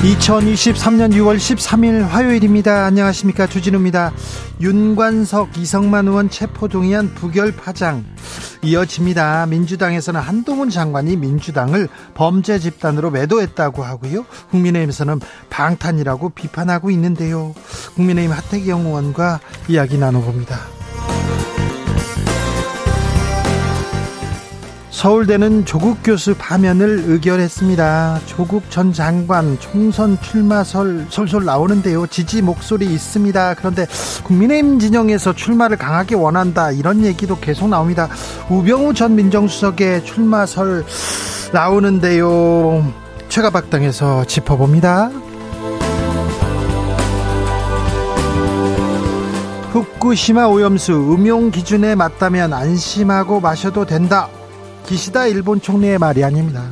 (2023년 6월 13일) 화요일입니다. 안녕하십니까, 주진우입니다. 윤관석, 이성만 의원 체포동의안 부결 파장 이어집니다. 민주당에서는 한동훈 장관이 민주당을 범죄 집단으로 매도했다고 하고요, 국민의힘에서는 방탄이라고 비판하고 있는데요. 국민의힘 하태경 의원과 이야기 나눠봅니다. 서울대는 조국 교수 파면을 의결했습니다. 조국 전 장관 총선 출마설 솔솔 나오는데요. 지지 목소리 있습니다. 그런데 국민의힘 진영에서 출마를 강하게 원한다, 이런 얘기도 계속 나옵니다. 우병우 전 민정수석의 출마설 나오는데요. 최가박당에서 짚어봅니다. 후쿠시마 오염수 음용 기준에 맞다면 안심하고 마셔도 된다. 기시다 일본 총리의 말이 아닙니다.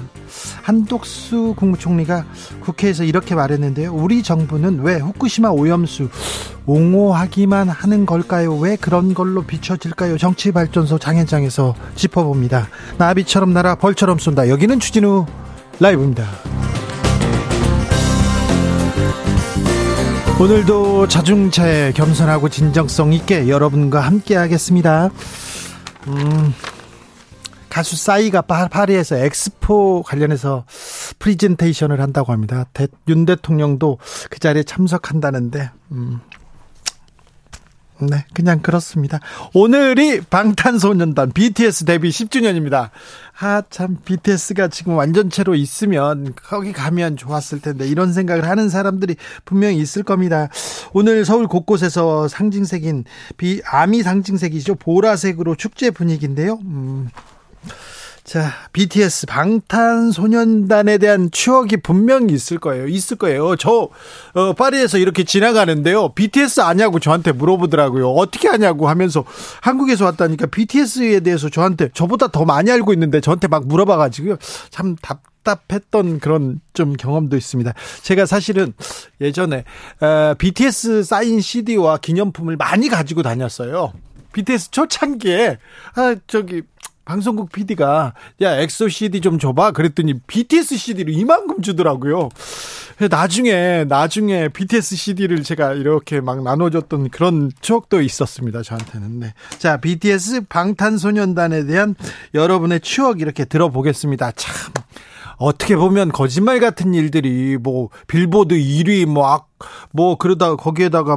한독수 국무총리가 국회에서 이렇게 말했는데요. 우리 정부는 왜 후쿠시마 오염수 옹호하기만 하는 걸까요? 왜 그런 걸로 비춰질까요? 정치발전소 장현장에서 짚어봅니다. 나비처럼 날아 벌처럼 쏜다. 여기는 주진우 라이브입니다. 오늘도 자중차에 겸손하고 진정성 있게 여러분과 함께 하겠습니다. 가수 싸이가 파리에서 엑스포 관련해서 프리젠테이션을 한다고 합니다. 윤 대통령도 그 자리에 참석한다는데 네, 그냥 그렇습니다. 오늘이 방탄소년단 BTS 데뷔 10주년입니다. 아, 참, BTS가 지금 완전체로 있으면 거기 가면 좋았을 텐데, 이런 생각을 하는 사람들이 분명히 있을 겁니다. 오늘 서울 곳곳에서 상징색인 아미 상징색이죠, 보라색으로 축제 분위기인데요. 자, BTS 방탄소년단에 대한 추억이 분명히 있을 거예요. 저 파리에서 이렇게 지나가는데요, BTS 아냐고 저한테 물어보더라고요. 어떻게 아냐고 하면서 한국에서 왔다니까 BTS에 대해서 저한테, 저보다 더 많이 알고 있는데 저한테 막 물어봐가지고요, 참 답답했던 그런 좀 경험도 있습니다. 제가 사실은 예전에 BTS 사인 CD와 기념품을 많이 가지고 다녔어요. BTS 초창기에 방송국 PD가 야, 엑소 CD 좀 줘봐 그랬더니 BTS CD를 이만큼 주더라고요. 나중에 BTS CD를 제가 이렇게 막 나눠줬던 그런 추억도 있었습니다, 저한테는. 네. 자, BTS 방탄소년단에 대한 여러분의 추억 이렇게 들어보겠습니다. 참, 어떻게 보면 거짓말 같은 일들이 빌보드 1위 그러다가 거기에다가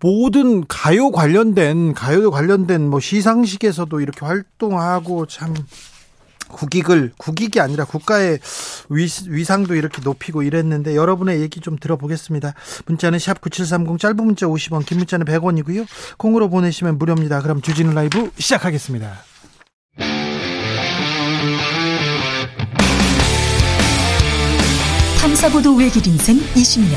모든 가요 관련된 시상식에서도 이렇게 활동하고, 참 국익이 아니라 국가의 위상도 이렇게 높이고 이랬는데, 여러분의 얘기 좀 들어보겠습니다. 문자는 샵 9730, 짧은 문자 50원, 긴 문자는 100원이고요. 콩으로 보내시면 무료입니다. 그럼 주진우 라이브 시작하겠습니다. 탐사보도 외길 인생 20년.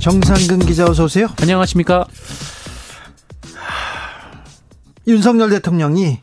정상근 기자, 어서 오세요. 안녕하십니까. 윤석열 대통령이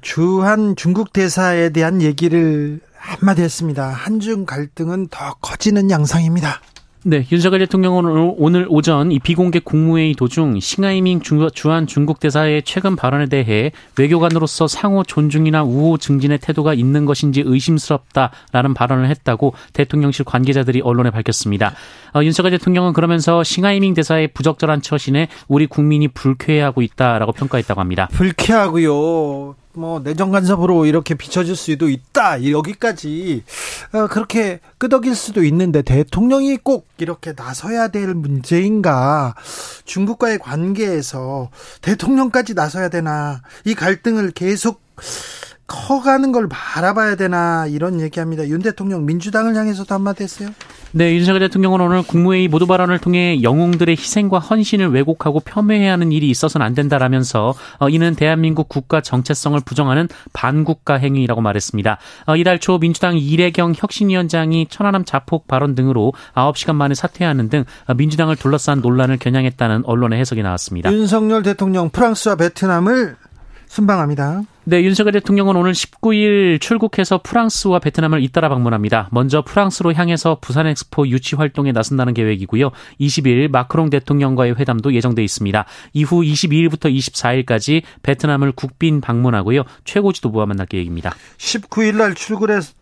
주한 중국 대사에 대한 얘기를 한마디 했습니다. 한중 갈등은 더 커지는 양상입니다. 네, 윤석열 대통령은 오늘 오전 이 비공개 국무회의 도중 싱하이밍 주한 중국 대사의 최근 발언에 대해 외교관으로서 상호 존중이나 우호 증진의 태도가 있는 것인지 의심스럽다라는 발언을 했다고 대통령실 관계자들이 언론에 밝혔습니다. 윤석열 대통령은 그러면서 싱하이밍 대사의 부적절한 처신에 우리 국민이 불쾌해하고 있다라고 평가했다고 합니다. 불쾌하고요. 내정 간섭으로 이렇게 비춰질 수도 있다. 여기까지 그렇게 끄덕일 수도 있는데 대통령이 꼭 이렇게 나서야 될 문제인가? 중국과의 관계에서 대통령까지 나서야 되나? 이 갈등을 계속 커가는 걸 바라봐야 되나? 이런 얘기합니다. 윤 대통령 민주당을 향해서도 한마디 했어요? 네, 윤석열 대통령은 오늘 국무회의 모두 발언을 통해 영웅들의 희생과 헌신을 왜곡하고 폄훼해야 하는 일이 있어서는 안 된다라면서 이는 대한민국 국가 정체성을 부정하는 반국가 행위라고 말했습니다. 이달 초 민주당 이래경 혁신위원장이 천안함 자폭 발언 등으로 9시간 만에 사퇴하는 등 민주당을 둘러싼 논란을 겨냥했다는 언론의 해석이 나왔습니다. 윤석열 대통령 프랑스와 베트남을 순방합니다. 네, 윤석열 대통령은 오늘 19일 출국해서 프랑스와 베트남을 잇따라 방문합니다. 먼저 프랑스로 향해서 부산 엑스포 유치 활동에 나선다는 계획이고요. 20일 마크롱 대통령과의 회담도 예정돼 있습니다. 이후 22일부터 24일까지 베트남을 국빈 방문하고요. 최고 지도부와 만날 계획입니다. 19일 날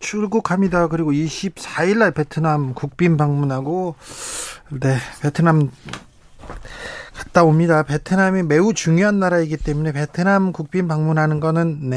출국합니다. 그리고 24일 날 베트남 국빈 방문하고 베트남 갔다 옵니다. 베트남이 매우 중요한 나라이기 때문에 베트남 국빈 방문하는 거는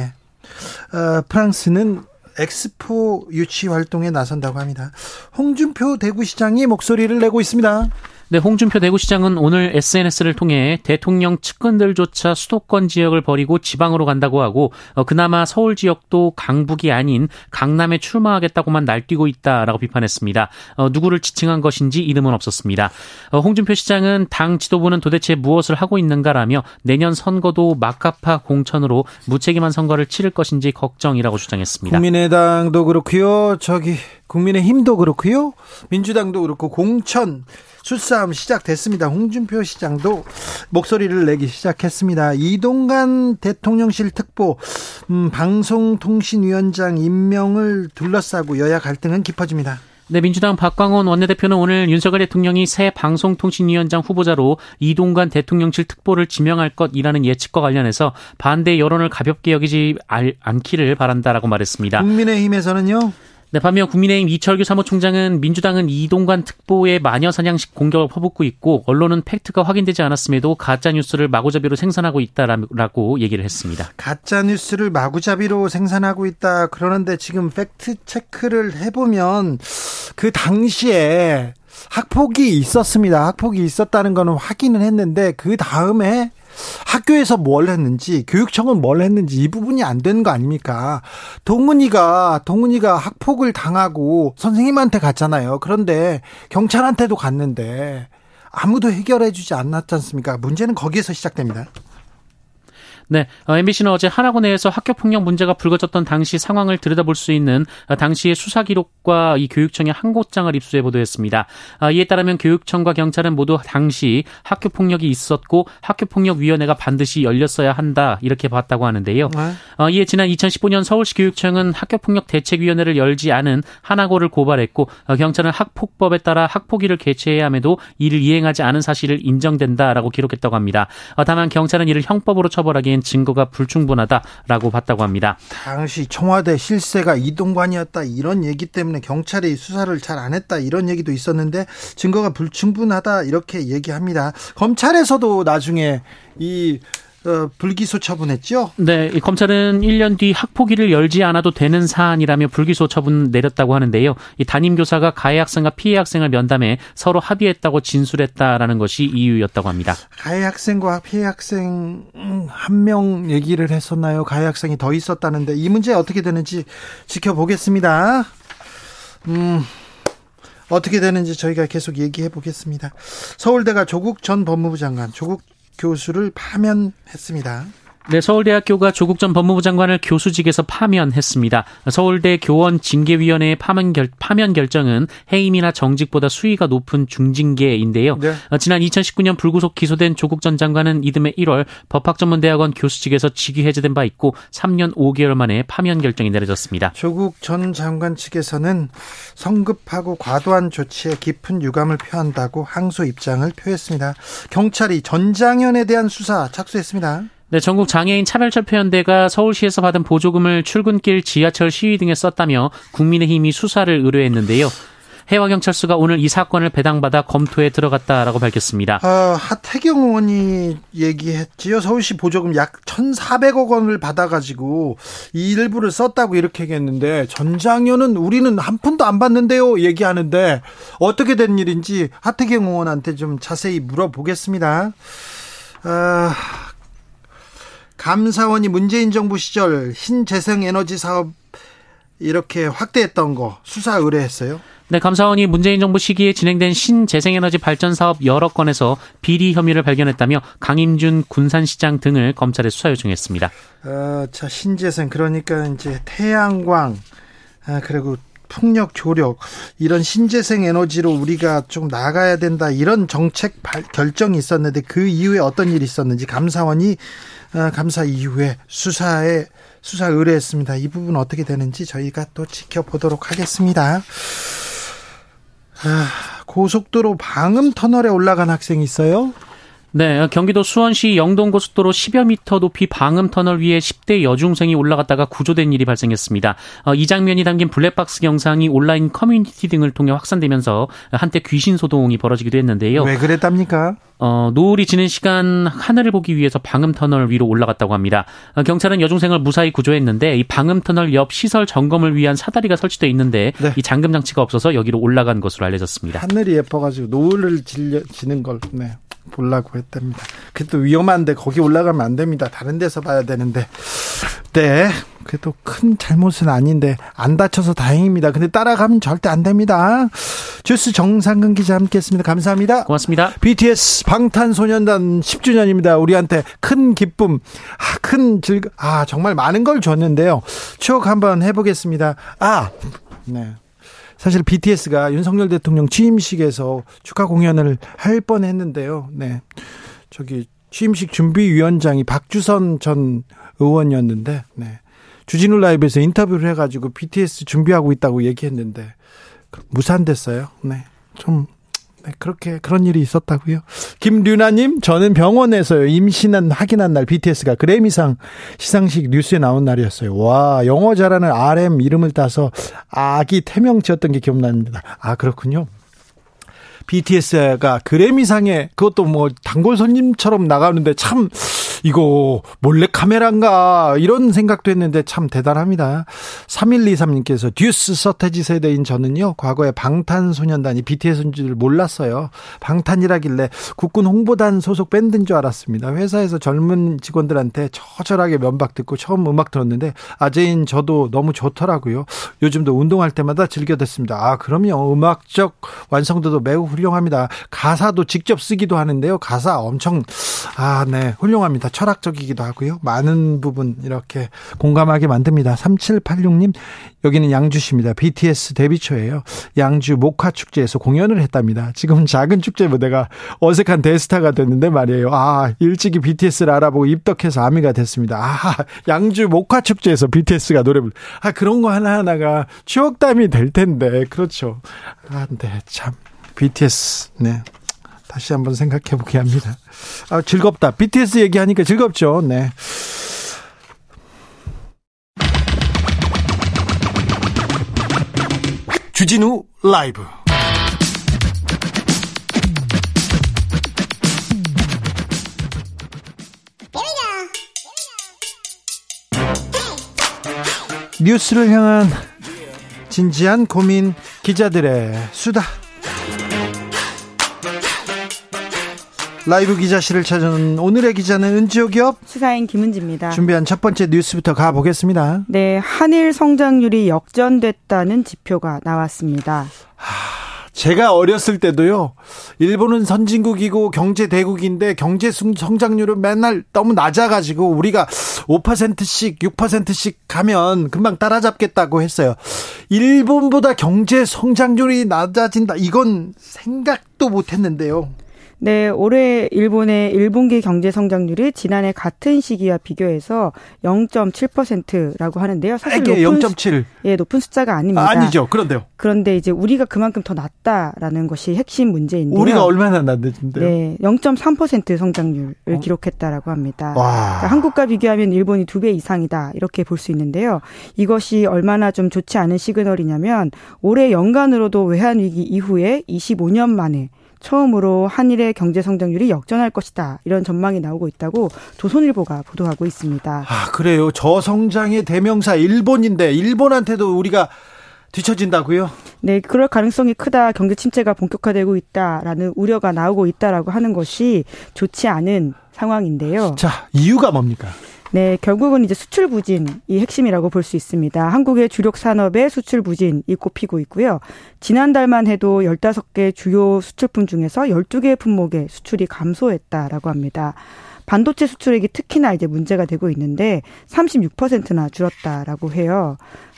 프랑스는 엑스포 유치 활동에 나선다고 합니다. 홍준표 대구시장이 목소리를 내고 있습니다. 네, 홍준표 대구시장은 오늘 SNS를 통해 대통령 측근들조차 수도권 지역을 버리고 지방으로 간다고 하고 그나마 서울 지역도 강북이 아닌 강남에 출마하겠다고만 날뛰고 있다라고 비판했습니다. 누구를 지칭한 것인지 이름은 없었습니다. 홍준표 시장은 당 지도부는 도대체 무엇을 하고 있는가라며 내년 선거도 막가파 공천으로 무책임한 선거를 치를 것인지 걱정이라고 주장했습니다. 국민의당도 그렇고요. 국민의힘도 그렇고요. 민주당도 그렇고 공천 수싸움 시작됐습니다. 홍준표 시장도 목소리를 내기 시작했습니다. 이동관 대통령실 특보 방송통신위원장 임명을 둘러싸고 여야 갈등은 깊어집니다. 네, 민주당 박광온 원내대표는 오늘 윤석열 대통령이 새 방송통신위원장 후보자로 이동관 대통령실 특보를 지명할 것이라는 예측과 관련해서 반대 여론을 가볍게 여기지 않기를 바란다라고 말했습니다. 국민의힘에서는요? 네, 반면 국민의힘 이철규 사무총장은 민주당은 이동관 특보의 마녀사냥식 공격을 퍼붓고 있고 언론은 팩트가 확인되지 않았음에도 가짜뉴스를 마구잡이로 생산하고 있다라고 얘기를 했습니다. 가짜뉴스를 마구잡이로 생산하고 있다. 그러는데 지금 팩트체크를 해보면 그 당시에 학폭이 있었습니다. 학폭이 있었다는 거는 확인을 했는데 그 다음에 학교에서 뭘 했는지 교육청은 뭘 했는지 이 부분이 안 되는 거 아닙니까? 동훈이가 학폭을 당하고 선생님한테 갔잖아요. 그런데 경찰한테도 갔는데 아무도 해결해 주지 않았지 않습니까? 문제는 거기에서 시작됩니다. 네, MBC는 어제 하나고 내에서 학교폭력 문제가 불거졌던 당시 상황을 들여다볼 수 있는 당시의 수사 기록과 이 교육청의 항고장을 입수해 보도했습니다. 이에 따르면 교육청과 경찰은 모두 당시 학교폭력이 있었고 학교폭력위원회가 반드시 열렸어야 한다 이렇게 봤다고 하는데요. 이에 지난 2015년 서울시 교육청은 학교폭력 대책위원회를 열지 않은 하나고를 고발했고 경찰은 학폭법에 따라 학폭위를 개최해야 함에도 이를 이행하지 않은 사실을 인정된다라고 기록했다고 합니다. 다만 경찰은 이를 형법으로 처벌하기 증거가 불충분하다라고 봤다고 합니다. 당시 청와대 실세가 이동관이었다 이런 얘기 때문에 경찰이 수사를 잘 안 했다 이런 얘기도 있었는데 증거가 불충분하다 이렇게 얘기합니다. 검찰에서도 나중에 불기소 처분했죠? 네, 검찰은 1년 뒤 학폭위를 열지 않아도 되는 사안이라며 불기소 처분 내렸다고 하는데요. 이 담임교사가 가해 학생과 피해 학생을 면담해 서로 합의했다고 진술했다라는 것이 이유였다고 합니다. 가해 학생과 피해 학생 한 명 얘기를 했었나요? 가해 학생이 더 있었다는데 이 문제 어떻게 되는지 지켜보겠습니다. 어떻게 되는지 저희가 계속 얘기해 보겠습니다. 서울대가 조국 전 법무부 장관, 조국 교수를 파면했습니다. 네, 서울대학교가 조국 전 법무부 장관을 교수직에서 파면했습니다. 서울대 교원 징계위원회의 파면 결정은 해임이나 정직보다 수위가 높은 중징계인데요. 네. 지난 2019년 불구속 기소된 조국 전 장관은 이듬해 1월 법학전문대학원 교수직에서 직위 해제된 바 있고 3년 5개월 만에 파면 결정이 내려졌습니다. 조국 전 장관 측에서는 성급하고 과도한 조치에 깊은 유감을 표한다고 항소 입장을 표했습니다. 경찰이 전장현에 대한 수사 착수했습니다. 네, 전국 장애인 차별철폐연대가 서울시에서 받은 보조금을 출근길, 지하철 시위 등에 썼다며 국민의힘이 수사를 의뢰했는데요. 해와경찰서가 오늘 이 사건을 배당받아 검토에 들어갔다라고 밝혔습니다. 하태경 의원이 얘기했지요. 서울시 보조금 약 1,400억 원을 받아가지고 이 일부를 썼다고 이렇게 얘기했는데, 전장현은 우리는 한 푼도 안 받는데요 얘기하는데 어떻게 된 일인지 하태경 의원한테 좀 자세히 물어보겠습니다. 감사원이 문재인 정부 시절 신재생에너지 사업 이렇게 확대했던 거 수사 의뢰했어요? 네, 감사원이 문재인 정부 시기에 진행된 신재생에너지 발전 사업 여러 건에서 비리 혐의를 발견했다며 강임준 군산시장 등을 검찰에 수사 요청했습니다. 신재생, 그러니까 이제 태양광, 그리고 풍력, 조력, 이런 신재생 에너지로 우리가 좀 나가야 된다, 이런 정책 결정이 있었는데 그 이후에 어떤 일이 있었는지 감사원이 감사 이후에 수사 의뢰했습니다. 이 부분 어떻게 되는지 저희가 또 지켜보도록 하겠습니다. 고속도로 방음 터널에 올라간 학생이 있어요? 네, 경기도 수원시 영동고속도로 10여 미터 높이 방음터널 위에 10대 여중생이 올라갔다가 구조된 일이 발생했습니다. 이 장면이 담긴 블랙박스 영상이 온라인 커뮤니티 등을 통해 확산되면서 한때 귀신 소동이 벌어지기도 했는데요. 왜 그랬답니까? 노을이 지는 시간 하늘을 보기 위해서 방음터널 위로 올라갔다고 합니다. 경찰은 여중생을 무사히 구조했는데, 이 방음터널 옆 시설 점검을 위한 사다리가 설치되어 있는데 네. 이 잠금 장치가 없어서 여기로 올라간 것으로 알려졌습니다. 하늘이 예뻐가지고 노을을 지는 걸... 네. 보려고 했답니다. 그래도 위험한데 거기 올라가면 안 됩니다. 다른 데서 봐야 되는데. 네, 그래도 큰 잘못은 아닌데 안 다쳐서 다행입니다. 근데 따라가면 절대 안 됩니다. 쥬스 정상근 기자 함께했습니다. 감사합니다. 고맙습니다. BTS 방탄소년단 10주년입니다. 우리한테 큰 기쁨, 큰 즐거, 정말 많은 걸 줬는데요. 추억 한번 해보겠습니다. 네. 사실 BTS가 윤석열 대통령 취임식에서 축하 공연을 할 뻔했는데요. 네, 취임식 준비위원장이 박주선 전 의원이었는데, 네, 주진우 라이브에서 인터뷰를 해가지고 BTS 준비하고 있다고 얘기했는데 무산됐어요. 네, 그렇게 그런 일이 있었다고요. 김류나님, 저는 병원에서요 임신한 확인한 날 BTS가 그래미상 시상식 뉴스에 나온 날이었어요. 와, 영어 잘하는 RM 이름을 따서 아기 태명 지었던 게 기억납니다. 그렇군요. BTS가 그래미상에 그것도 뭐 단골 손님처럼 나가는데 참 이거 몰래 카메라인가 이런 생각도 했는데 참 대단합니다. 3123님께서 듀스 서태지 세대인 저는요 과거에 방탄소년단이 BTS인 줄 몰랐어요. 방탄이라길래 국군 홍보단 소속 밴드인 줄 알았습니다. 회사에서 젊은 직원들한테 처절하게 면박 듣고 처음 음악 들었는데 아재인 저도 너무 좋더라고요. 요즘도 운동할 때마다 즐겨 듣습니다. 그럼요, 음악적 완성도도 매우 훌륭합니다. 가사도 직접 쓰기도 하는데요. 가사 엄청 훌륭합니다. 철학적이기도 하고요. 많은 부분 이렇게 공감하게 만듭니다. 3786님, 여기는 양주시입니다. BTS 데뷔 초예요. 양주 목화 축제에서 공연을 했답니다. 지금 작은 축제 무대가 어색한 대스타가 됐는데 말이에요. 일찍이 BTS를 알아보고 입덕해서 아미가 됐습니다. 양주 목화 축제에서 BTS가 노래를 그런 거 하나하나가 추억담이 될 텐데. 그렇죠. 네, 참. BTS, 네, 다시 한번 생각해보게 합니다. 즐겁다. BTS 얘기하니까 즐겁죠. 네. 주진우 라이브. 뉴스를 향한 진지한 고민, 기자들의 수다. 라이브 기자실을 찾은 오늘의 기자는 은지옥이요. 시사인 김은지입니다. 준비한 첫 번째 뉴스부터 가보겠습니다. 네, 한일 성장률이 역전됐다는 지표가 나왔습니다. 제가 어렸을 때도요, 일본은 선진국이고 경제 대국인데 경제 성장률은 맨날 너무 낮아가지고 우리가 5%씩 6%씩 가면 금방 따라잡겠다고 했어요. 일본보다 경제 성장률이 낮아진다, 이건 생각도 못했는데요. 네, 올해 일본의 1분기 경제 성장률이 지난해 같은 시기와 비교해서 0.7%라고 하는데요. 사실 높은 0.7. 예, 높은 숫자가 아닙니다. 아니죠. 그런데요. 그런데 이제 우리가 그만큼 더 낮다라는 것이 핵심 문제인데요. 우리가 얼마나 낮은데요? 네, 0.3% 성장률을 기록했다라고 합니다. 그러니까 한국과 비교하면 일본이 2배 이상이다, 이렇게 볼 수 있는데요. 이것이 얼마나 좀 좋지 않은 시그널이냐면 올해 연간으로도 외환 위기 이후에 25년 만에 처음으로 한일의 경제 성장률이 역전할 것이다, 이런 전망이 나오고 있다고 조선일보가 보도하고 있습니다. 아, 그래요. 저성장의 대명사 일본인데 일본한테도 우리가 뒤처진다고요? 네, 그럴 가능성이 크다. 경제 침체가 본격화되고 있다라는 우려가 나오고 있다라고 하는 것이 좋지 않은 상황인데요. 자, 이유가 뭡니까? 네, 결국은 이제 수출 부진이 핵심이라고 볼 수 있습니다. 한국의 주력 산업의 수출 부진이 꼽히고 있고요. 지난달만 해도 15개 주요 수출품 중에서 12개 품목의 수출이 감소했다라고 합니다. 반도체 수출액이 특히나 이제 문제가 되고 있는데 36%나 줄었다라고 해요.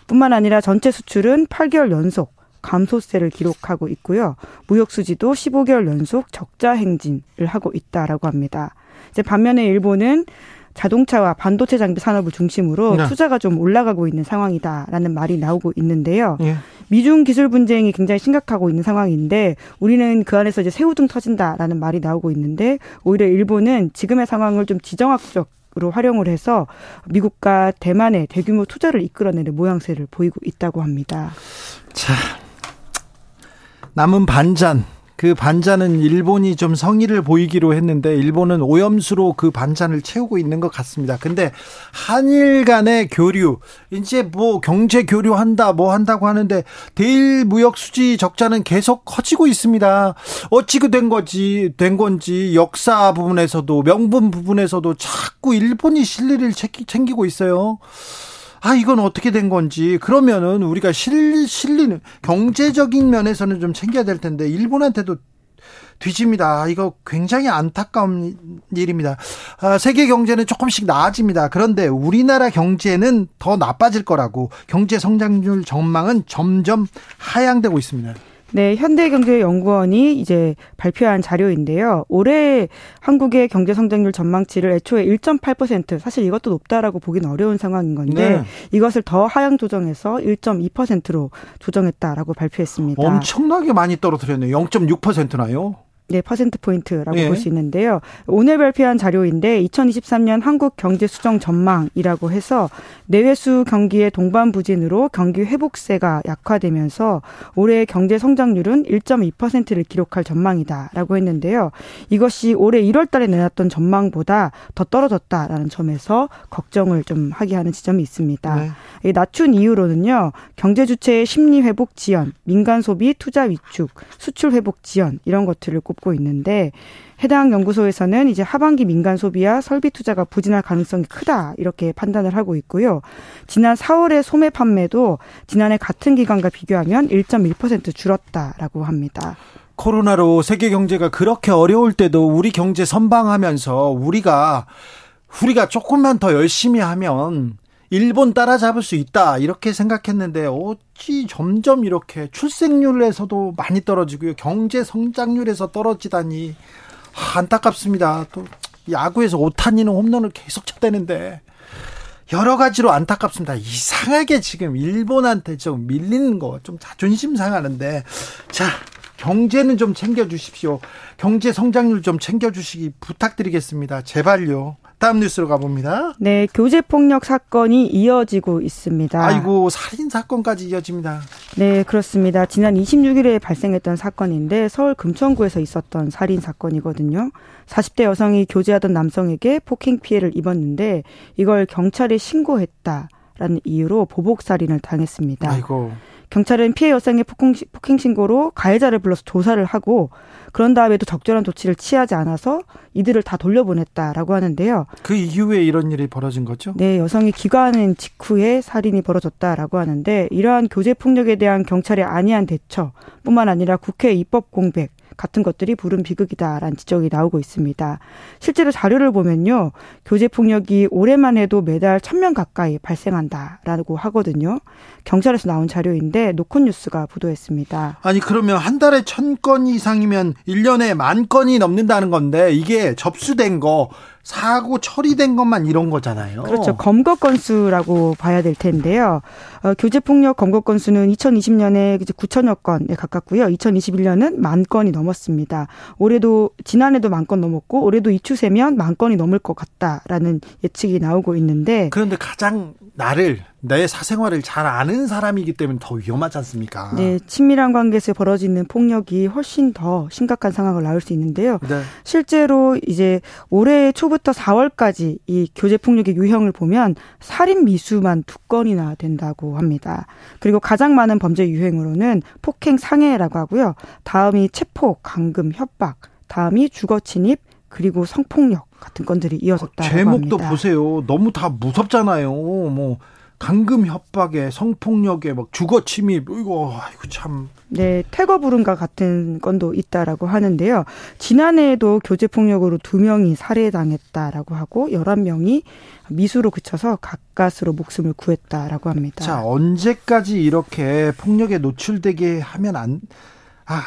뿐만 아니라 전체 수출은 8개월 연속 감소세를 기록하고 있고요. 무역수지도 15개월 연속 적자 행진을 하고 있다라고 합니다. 이제 반면에 일본은 자동차와 반도체 장비 산업을 중심으로 투자가 좀 올라가고 있는 상황이다라는 말이 나오고 있는데요. 예. 미중 기술 분쟁이 굉장히 심각하고 있는 상황인데 우리는 그 안에서 이제 새우등 터진다라는 말이 나오고 있는데 오히려 일본은 지금의 상황을 좀 지정학적으로 활용을 해서 미국과 대만의 대규모 투자를 이끌어내는 모양새를 보이고 있다고 합니다. 자, 남은 반잔. 그 반잔은 일본이 좀 성의를 보이기로 했는데 일본은 오염수로 그 반잔을 채우고 있는 것 같습니다. 근데 한일 간의 교류, 이제 뭐 경제 교류한다 뭐 한다고 하는데 대일 무역 수지 적자는 계속 커지고 있습니다. 어찌 된 건지 역사 부분에서도 명분 부분에서도 자꾸 일본이 실리를 챙기고 있어요. 아, 이건 어떻게 된 건지. 그러면은 우리가 실리는 경제적인 면에서는 좀 챙겨야 될 텐데 일본한테도 뒤집니다. 이거 굉장히 안타까운 일입니다. 아, 세계 경제는 조금씩 나아집니다. 그런데 우리나라 경제는 더 나빠질 거라고 경제 성장률 전망은 점점 하향되고 있습니다. 네, 현대경제연구원이 이제 발표한 자료인데요. 올해 한국의 경제 성장률 전망치를 애초에 1.8%, 사실 이것도 높다라고 보긴 어려운 상황인 건데 네. 이것을 더 하향 조정해서 1.2%로 조정했다라고 발표했습니다. 엄청나게 많이 떨어뜨렸네요. 0.6%나요? 네, 퍼센트 포인트라고 볼 수 있는데요. 오늘 발표한 자료인데 2023년 한국 경제 수정 전망이라고 해서 내외수 경기의 동반 부진으로 경기 회복세가 약화되면서 올해 경제 성장률은 1.2%를 기록할 전망이다라고 했는데요. 이것이 올해 1월 달에 내놨던 전망보다 더 떨어졌다라는 점에서 걱정을 좀 하게 하는 지점이 있습니다. 네. 낮춘 이유로는요. 경제 주체의 심리 회복 지연, 민간 소비 투자 위축, 수출 회복 지연 이런 것들을 꼽고 있는데 해당 연구소에서는 이제 하반기 민간 소비와 설비 투자가 부진할 가능성이 크다 이렇게 판단을 하고 있고요. 지난 4월의 소매 판매도 지난해 같은 기간과 비교하면 1.1% 줄었다라고 합니다. 코로나로 세계 경제가 그렇게 어려울 때도 우리 경제 선방하면서 우리가 조금만 더 열심히 하면 일본 따라잡을 수 있다 이렇게 생각했는데 어찌 점점 이렇게 출생률에서도 많이 떨어지고요. 경제 성장률에서 떨어지다니 안타깝습니다. 또 야구에서 오타니는 홈런을 계속 쳤다는데 여러 가지로 안타깝습니다. 이상하게 지금 일본한테 좀 밀리는 거 좀 자존심 상하는데 자, 경제는 좀 챙겨주십시오. 경제 성장률 좀 챙겨주시기 부탁드리겠습니다. 제발요. 다음 뉴스로 가봅니다. 네, 교제폭력 사건이 이어지고 있습니다. 아이고, 살인사건까지 이어집니다. 네, 그렇습니다. 지난 26일에 발생했던 사건인데 서울 금천구에서 있었던 살인사건이거든요. 40대 여성이 교제하던 남성에게 폭행 피해를 입었는데 이걸 경찰에 신고했다라는 이유로 보복살인을 당했습니다. 아이고. 경찰은 피해 여성의 폭행 신고로 가해자를 불러서 조사를 하고 그런 다음에도 적절한 조치를 취하지 않아서 이들을 다 돌려보냈다라고 하는데요. 그 이후에 이런 일이 벌어진 거죠? 네. 여성이 귀가하는 직후에 살인이 벌어졌다라고 하는데 이러한 교제폭력에 대한 경찰의 안이한 대처뿐만 아니라 국회 입법 공백 같은 것들이 부른 비극이다라는 지적이 나오고 있습니다. 실제로 자료를 보면요. 교제폭력이 올해만 해도 매달 1,000명 가까이 발생한다라고 하거든요. 경찰에서 나온 자료인데 노컷뉴스가 보도했습니다. 아니 그러면 한 달에 1,000건 이상이면 1년에 10,000건이 넘는다는 건데 이게 접수된 거 사고 처리된 것만 이런 거잖아요. 그렇죠. 검거 건수라고 봐야 될 텐데요. 교제폭력 검거 건수는 2020년에 9,000여 건에 가깝고요. 2021년은 10,000건이 넘었습니다. 올해도 지난해도 10,000건 넘었고 올해도 이 추세면 10,000건이 넘을 것 같다라는 예측이 나오고 있는데 그런데 가장 내 사생활을 잘 아는 사람이기 때문에 더 위험하지 않습니까? 네, 친밀한 관계에서 벌어지는 폭력이 훨씬 더 심각한 상황을 낳을 수 있는데요. 네. 실제로 이제 올해 초부터 4월까지 이 교제폭력의 유형을 보면 살인 미수만 2건이나 된다고 합니다. 그리고 가장 많은 범죄 유형으로는 폭행 상해라고 하고요. 다음이 체포, 강금, 협박, 다음이 주거 침입, 그리고 성폭력 같은 건들이 이어졌다고 합니다. 제목도 보세요. 너무 다 무섭잖아요. 뭐 강금 협박에 성폭력에 막 주거 침입 이거 참. 네, 퇴거 불응과 같은 건도 있다라고 하는데요. 지난해에도 교제폭력으로 2명이 살해당했다라고 하고 11명이 미수로 그쳐서 가까스로 목숨을 구했다라고 합니다. 자, 언제까지 이렇게 폭력에 노출되게 하면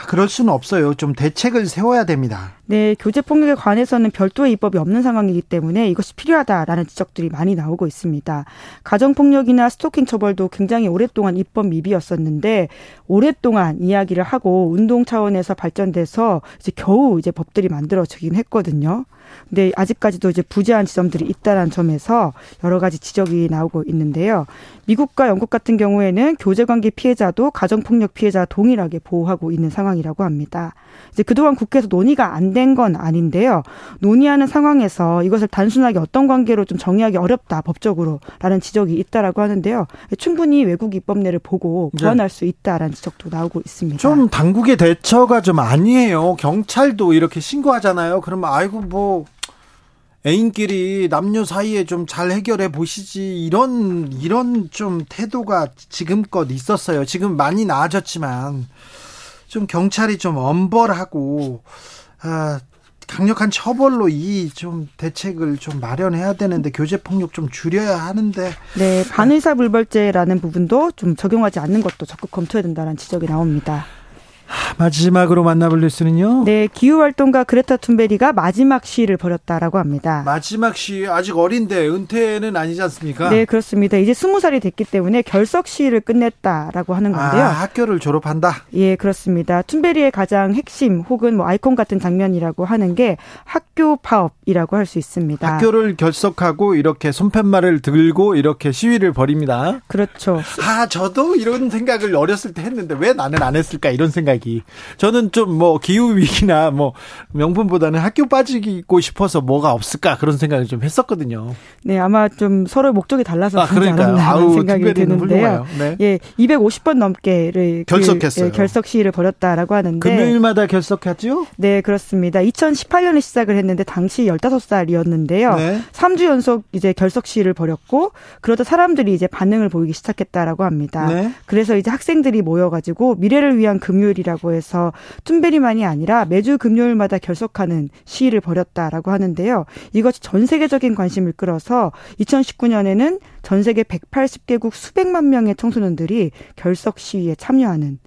그럴 수는 없어요. 좀 대책을 세워야 됩니다. 네, 교제폭력에 관해서는 별도의 입법이 없는 상황이기 때문에 이것이 필요하다라는 지적들이 많이 나오고 있습니다. 가정폭력이나 스토킹 처벌도 굉장히 오랫동안 입법 미비였었는데 오랫동안 이야기를 하고 운동 차원에서 발전돼서 이제 겨우 이제 법들이 만들어지긴 했거든요. 근데 아직까지도 이제 부재한 지점들이 있다는 점에서 여러 가지 지적이 나오고 있는데요. 미국과 영국 같은 경우에는 교제관계 피해자도 가정폭력 피해자 동일하게 보호하고 있는 상황이라고 합니다. 이제 그동안 국회에서 논의가 안 된 건 아닌데요. 논의하는 상황에서 이것을 단순하게 어떤 관계로 좀 정의하기 어렵다 법적으로라는 지적이 있다라고 하는데요. 충분히 외국 입법례를 보고 보완할 수 있다라는 지적도 나오고 있습니다. 좀 당국의 대처가 좀 아니에요. 경찰도 이렇게 신고하잖아요. 그러면 애인끼리 남녀 사이에 좀 잘 해결해 보시지 이런 좀 태도가 지금껏 있었어요. 지금 많이 나아졌지만 좀 경찰이 좀 엄벌하고 강력한 처벌로 이 좀 대책을 좀 마련해야 되는데 교제폭력 좀 줄여야 하는데 네, 반의사불벌죄라는 부분도 좀 적용하지 않는 것도 적극 검토해야 된다는 지적이 나옵니다. 마지막으로 만나볼 뉴스는요. 네, 기후활동가 그레타 툰베리가 마지막 시위를 벌였다라고 합니다. 마지막 시위 아직 어린데 은퇴는 아니지 않습니까? 네, 그렇습니다. 이제 20살이 됐기 때문에 결석 시위를 끝냈다라고 하는 건데요. 학교를 졸업한다. 예, 그렇습니다. 툰베리의 가장 핵심 혹은 아이콘 같은 장면이라고 하는 게 학교 파업이라고 할 수 있습니다. 학교를 결석하고 이렇게 손팻말을 들고 이렇게 시위를 벌입니다. 그렇죠. 저도 이런 생각을 어렸을 때 했는데 왜 나는 안 했을까 이런 생각이. 저는 좀 기후 위기나 명분보다는 학교 빠지고 싶어서 뭐가 없을까 그런 생각을 좀 했었거든요. 네, 아마 좀 서로의 목적이 달라서 그러지 않았나 하는 생각이 드는데요. 네. 예, 250번 넘게를 결석했어요. 결석 시위를 벌였다라고 하는데 금요일마다 결석했죠? 네, 그렇습니다. 2018년에 시작을 했는데 당시 15살이었는데요. 네. 3주 연속 이제 결석 시위를 벌였고 그러다 사람들이 이제 반응을 보이기 시작했다라고 합니다. 네. 그래서 이제 학생들이 모여가지고 미래를 위한 금요일이라고 해서 툰베리만이 아니라 매주 금요일마다 결석하는 시위를 벌였다라고 하는데요. 이것이 전 세계적인 관심을 끌어서 2019년에는 전 세계 180개국 수백만 명의 청소년들이 결석 시위에 참여하는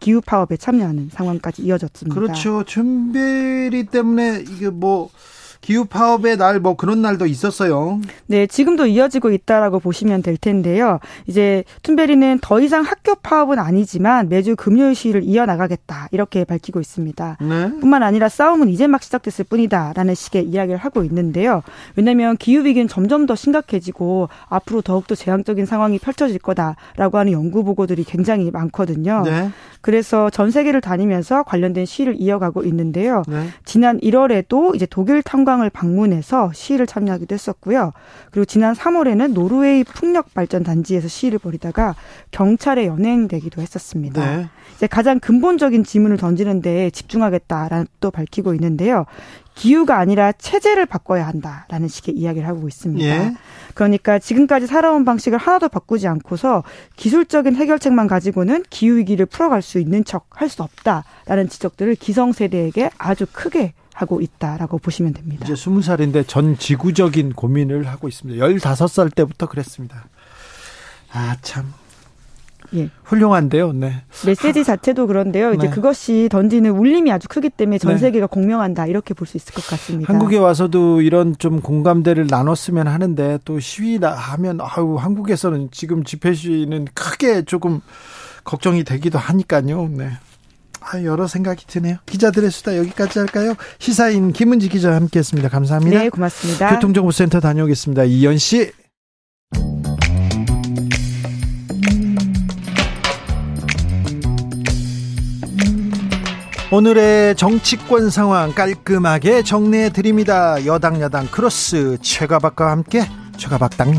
기후 파업에 참여하는 상황까지 이어졌습니다. 그렇죠. 툰베리 때문에 이게 기후 파업의 날 그런 날도 있었어요. 네, 지금도 이어지고 있다라고 보시면 될 텐데요. 이제 툰베리는 더 이상 학교 파업은 아니지만 매주 금요일 시위를 이어나가겠다 이렇게 밝히고 있습니다. 네. 뿐만 아니라 싸움은 이제 막 시작됐을 뿐이다라는 식의 이야기를 하고 있는데요. 왜냐하면 기후 위기는 점점 더 심각해지고 앞으로 더욱더 재앙적인 상황이 펼쳐질 거다라고 하는 연구 보고들이 굉장히 많거든요. 네. 그래서 전 세계를 다니면서 관련된 시위를 이어가고 있는데요. 네. 지난 1월에도 이제 독일 탄광 상방을 방문해서 시위를 참여하기도 했었고요. 그리고 지난 3월에는 노르웨이 풍력발전단지에서 시위를 벌이다가 경찰에 연행되기도 했었습니다. 네. 이제 가장 근본적인 질문을 던지는 데에 집중하겠다라는 또 밝히고 있는데요. 기후가 아니라 체제를 바꿔야 한다라는 식의 이야기를 하고 있습니다. 예. 그러니까 지금까지 살아온 방식을 하나도 바꾸지 않고서 기술적인 해결책만 가지고는 기후위기를 풀어갈 수 있는 척 할 수 없다라는 지적들을 기성세대에게 아주 크게 하고 있다라고 보시면 됩니다. 이제 20살인데 전 지구적인 고민을 하고 있습니다. 15살 때부터 그랬습니다. 아, 참. 예. 훌륭한데요. 네. 메시지 자체도 그런데요. 이제 네. 그것이 던지는 울림이 아주 크기 때문에 전 세계가 네. 공명한다 이렇게 볼 수 있을 것 같습니다. 한국에 와서도 이런 좀 공감대를 나눴으면 하는데 또 시위하면 아우 한국에서는 지금 집회 시위는 크게 조금 걱정이 되기도 하니까요. 네. 아, 여러 생각이 드네요. 기자들의 수다 여기까지 할까요? 시사인 김은지 기자와 함께했습니다. 감사합니다. 네, 고맙습니다. 교통정보센터 다녀오겠습니다. 이현 씨. 오늘의 정치권 상황 깔끔하게 정리해 드립니다. 여당 야당 크로스 최가박과 함께 최가박당.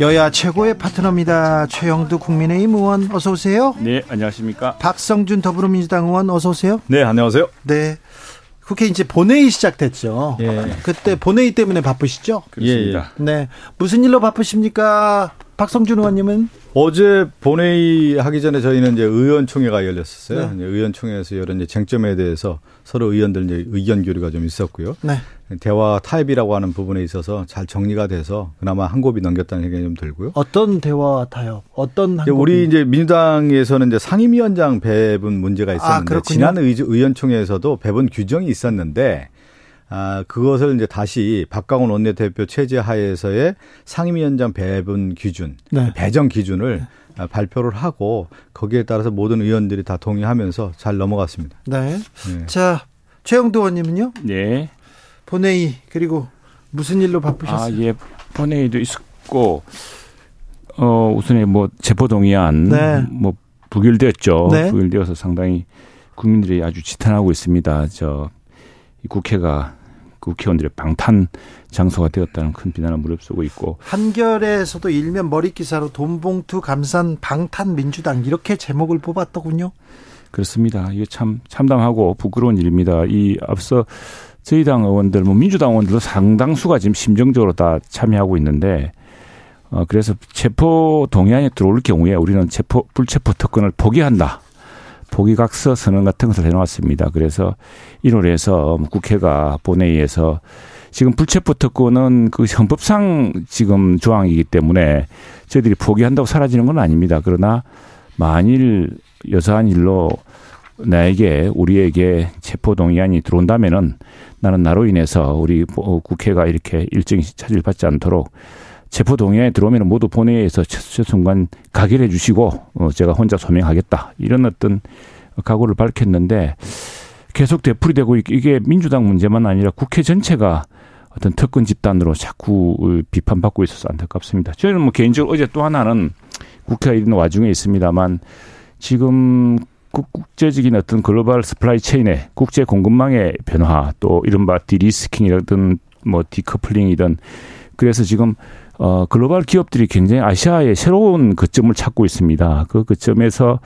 여야 최고의 파트너입니다. 최형두 국민의힘 의원 어서 오세요. 네, 안녕하십니까. 박성준 더불어민주당 의원 어서 오세요. 네, 안녕하세요. 네. 국회 이제 본회의 시작됐죠. 예. 그때 본회의 때문에 바쁘시죠? 그렇습니다. 예, 예. 네. 무슨 일로 바쁘십니까? 박성준 의원님은? 어제 본회의 하기 전에 저희는 이제 의원총회가 열렸었어요. 네. 의원총회에서 여러 이제 쟁점에 대해서 서로 의원들 이제 의견 교류가 좀 있었고요. 네. 대화 타협이라고 하는 부분에 있어서 잘 정리가 돼서 그나마 한 곱이 넘겼다는 생각이 좀 들고요. 어떤 대화 타협? 어떤 한 곱이? 우리 이제 민주당에서는 이제 상임위원장 배분 문제가 있었는데 지난 의원총회에서도 배분 규정이 있었는데 그것을 이제 다시 박광온 원내대표 체제 하에서의 상임위원장 배분 기준, 네. 배정 기준을 네. 발표를 하고 거기에 따라서 모든 의원들이 다 동의하면서 잘 넘어갔습니다. 네. 네. 자, 최형두 의원님은요? 네. 본회의 그리고 무슨 일로 바쁘셨어요? 아, 예. 본회의도 있었고 우선에 뭐 체포동의안 네. 뭐 부결되었죠. 네. 부결되어서 상당히 국민들이 아주 지탄하고 있습니다. 이 국회가 국회의원들의 방탄 장소가 되었다는 큰 비난을 무릅쓰고 있고 한겨레에서도 일면 머릿기사로 돈봉투 감싼 방탄 민주당 이렇게 제목을 뽑았더군요. 그렇습니다. 이게 참 참담하고 부끄러운 일입니다. 이 앞서 저희 당 의원들, 뭐 민주당 의원들도 상당수가 지금 심정적으로 다 참여하고 있는데 그래서 체포 동의안에 들어올 경우에 우리는 불체포 특권을 포기한다. 포기각서 선언 같은 것을 해놓았습니다. 그래서 이 노래에서 국회가 본회의에서 지금 불체포 특권은 그 헌법상 지금 조항이기 때문에 저희들이 포기한다고 사라지는 건 아닙니다. 그러나 만일 여사한 일로 나에게 우리에게 체포동의안이 들어온다면은 나는 나로 인해서 우리 국회가 이렇게 일정이 차질 받지 않도록 체포동의안에 들어오면 모두 본회의에서 최순간 가결해 주시고 제가 혼자 소명하겠다. 이런 어떤 각오를 밝혔는데 계속 되풀이되고 이게 민주당 문제만 아니라 국회 전체가 어떤 특권 집단으로 자꾸 비판받고 있어서 안타깝습니다. 저희는 뭐 개인적으로 어제 또 하나는 국회가 이런 와중에 있습니다만 지금 국제적인 어떤 글로벌 서플라이 체인의 국제 공급망의 변화 또 이른바 디리스킹이라든 뭐 디커플링이든 그래서 지금 글로벌 기업들이 굉장히 아시아의 새로운 거점을 찾고 있습니다. 그 거점에서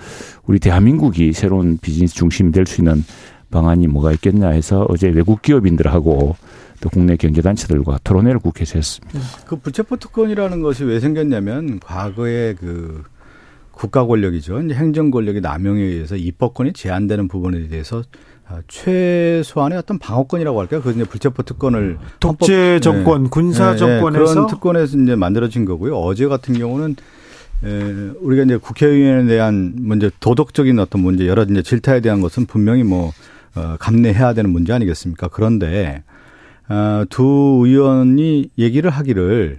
우리 대한민국이 새로운 비즈니스 중심이 될 수 있는 방안이 뭐가 있겠냐 해서 어제 외국 기업인들하고 또 국내 경제단체들과 토론회를 국회에서 했습니다. 그 불체포 특권이라는 것이 왜 생겼냐면 과거에 그 국가 권력이죠. 이제 행정 권력의 남용에 의해서 입법권이 제한되는 부분에 대해서 최소한의 어떤 방어권이라고 할까요? 그것은 이제 불체포 특권을 독재 정권, 네. 군사 정권에서 그런 특권에서 이제 만들어진 거고요. 어제 같은 경우는 우리가 이제 국회의원에 대한 문제, 도덕적인 어떤 문제, 여러 이제 질타에 대한 것은 분명히 뭐 감내해야 되는 문제 아니겠습니까? 그런데 두 의원이 얘기를 하기를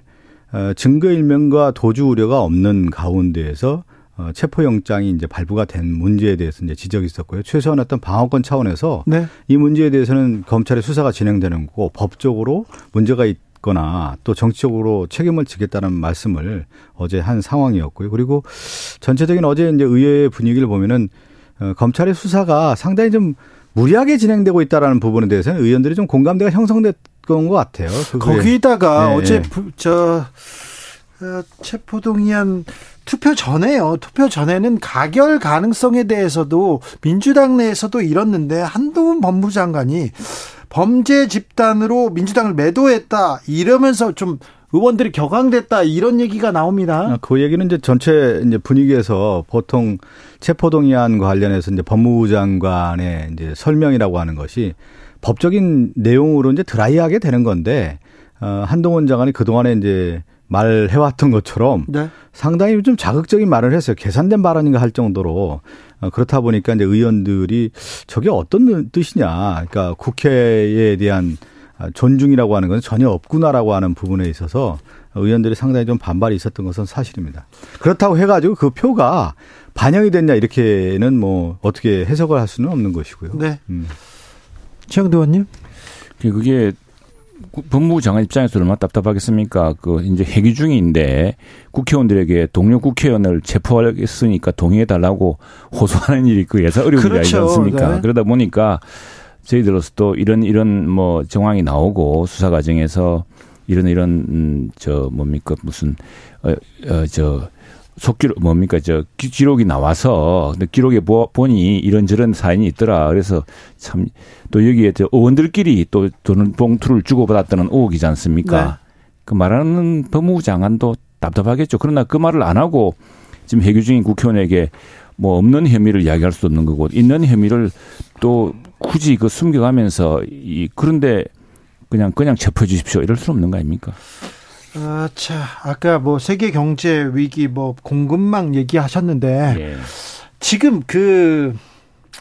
증거 일면과 도주 우려가 없는 가운데에서 체포영장이 이제 발부가 된 문제에 대해서 이제 지적이 있었고요. 최소한 어떤 방어권 차원에서 네. 이 문제에 대해서는 검찰의 수사가 진행되는 거고 법적으로 문제가 있거나 또 정치적으로 책임을 지겠다는 말씀을 어제 한 상황이었고요. 그리고 전체적인 어제 이제 의회 분위기를 보면은 검찰의 수사가 상당히 좀 무리하게 진행되고 있다라는 부분에 대해서는 의원들이 좀 공감대가 형성됐던 것 같아요. 거기다가 어제 체포동의안 투표 전에요. 투표 전에는 가결 가능성에 대해서도 민주당 내에서도 이뤘는데 한동훈 법무부 장관이 범죄 집단으로 민주당을 매도했다 이러면서 좀 의원들이 격앙됐다 이런 얘기가 나옵니다. 그 얘기는 이제 전체 이제 분위기에서 보통 체포동의안과 관련해서 이제 법무부 장관의 이제 설명이라고 하는 것이 법적인 내용으로 이제 드라이하게 되는 건데 한동훈 장관이 그 동안에 이제 말해왔던 것처럼 네. 상당히 좀 자극적인 말을 했어요. 계산된 발언인가 할 정도로 그렇다 보니까 이제 의원들이 저게 어떤 뜻이냐, 그러니까 국회에 대한 존중이라고 하는 건 전혀 없구나라고 하는 부분에 있어서 의원들이 상당히 좀 반발이 있었던 것은 사실입니다. 그렇다고 해가지고 그 표가 반영이 됐냐 이렇게는 뭐 어떻게 해석을 할 수는 없는 것이고요. 네. 최형두 의원님, 그게 법무부 장관 입장에서 얼마나 답답하겠습니까? 이제 회기 중인데 국회의원들에게 동료 국회의원을 체포했으니까 동의해달라고 호소하는 일이 그 예사 어려운 일이 아니지 않습니까? 네. 그러다 보니까 저희들로서도 이런 뭐 정황이 나오고 수사 과정에서 이런 저 뭡니까 무슨 저 속기록 뭡니까 저 기록이 나와서 기록에 보니 이런저런 사인이 있더라. 그래서 참 또 여기에 저 의원들끼리 또 돈 봉투를 주고받았다는 의혹이지 않습니까? 네. 그 말하는 법무부 장관도 답답하겠죠. 그러나 그 말을 안 하고 지금 해규 중인 국회의원에게 뭐 없는 혐의를 이야기할 수도 없는 거고 있는 혐의를 또 굳이 그 숨겨가면서 그런데 그냥 체포해 주십시오 이럴 수 없는 거 아닙니까? 아까 뭐 세계 경제 위기 뭐 공급망 얘기하셨는데 예. 지금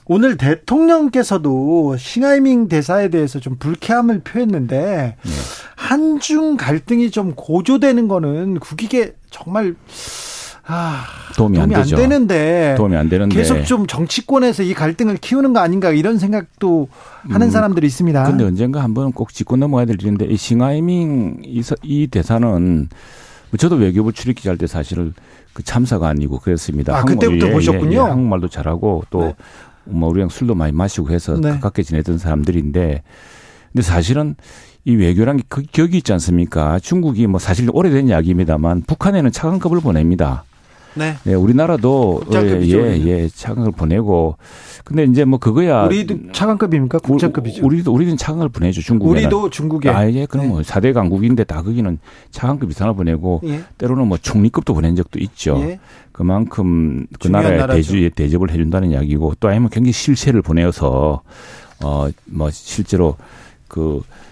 오늘 대통령께서도 싱하이밍 대사에 대해서 좀 불쾌함을 표했는데 예. 한중 갈등이 좀 고조되는 거는 국익에 정말 도움이 안 되는데 계속 좀 정치권에서 이 갈등을 키우는 거 아닌가 이런 생각도 하는 사람들이 있습니다. 그런데 언젠가 한번 꼭 짚고 넘어가야 될 일인데 이 싱하이밍 이 대사는 저도 외교부 출입기자일 때 사실 그 참사가 아니고 그랬습니다. 그때부터 보셨군요. 한국말도 잘하고 또 네. 뭐 우리랑 술도 많이 마시고 해서 네. 가깝게 지내던 사람들인데 근데 사실은 이 외교란 게 격이 있지 않습니까? 중국이 뭐 사실 오래된 이야기입니다만 북한에는 차관급을 보냅니다. 네. 네, 우리나라도 차관을 보내고 근데 이제 뭐 그거야 우리도 차관급입니까? 국장급이죠. 우리는 차관을 보내죠. 중국에. 우리도 중국에. 그럼 네. 뭐 4대 강국인데 다 거기는 차관급 이상을 보내고 예. 때로는 뭐 총리급도 보낸 적도 있죠. 예. 그만큼 그 나라에 대접을 해 준다는 이야기고 또 아니면 굉장히 실체를 보내어서 뭐 실제로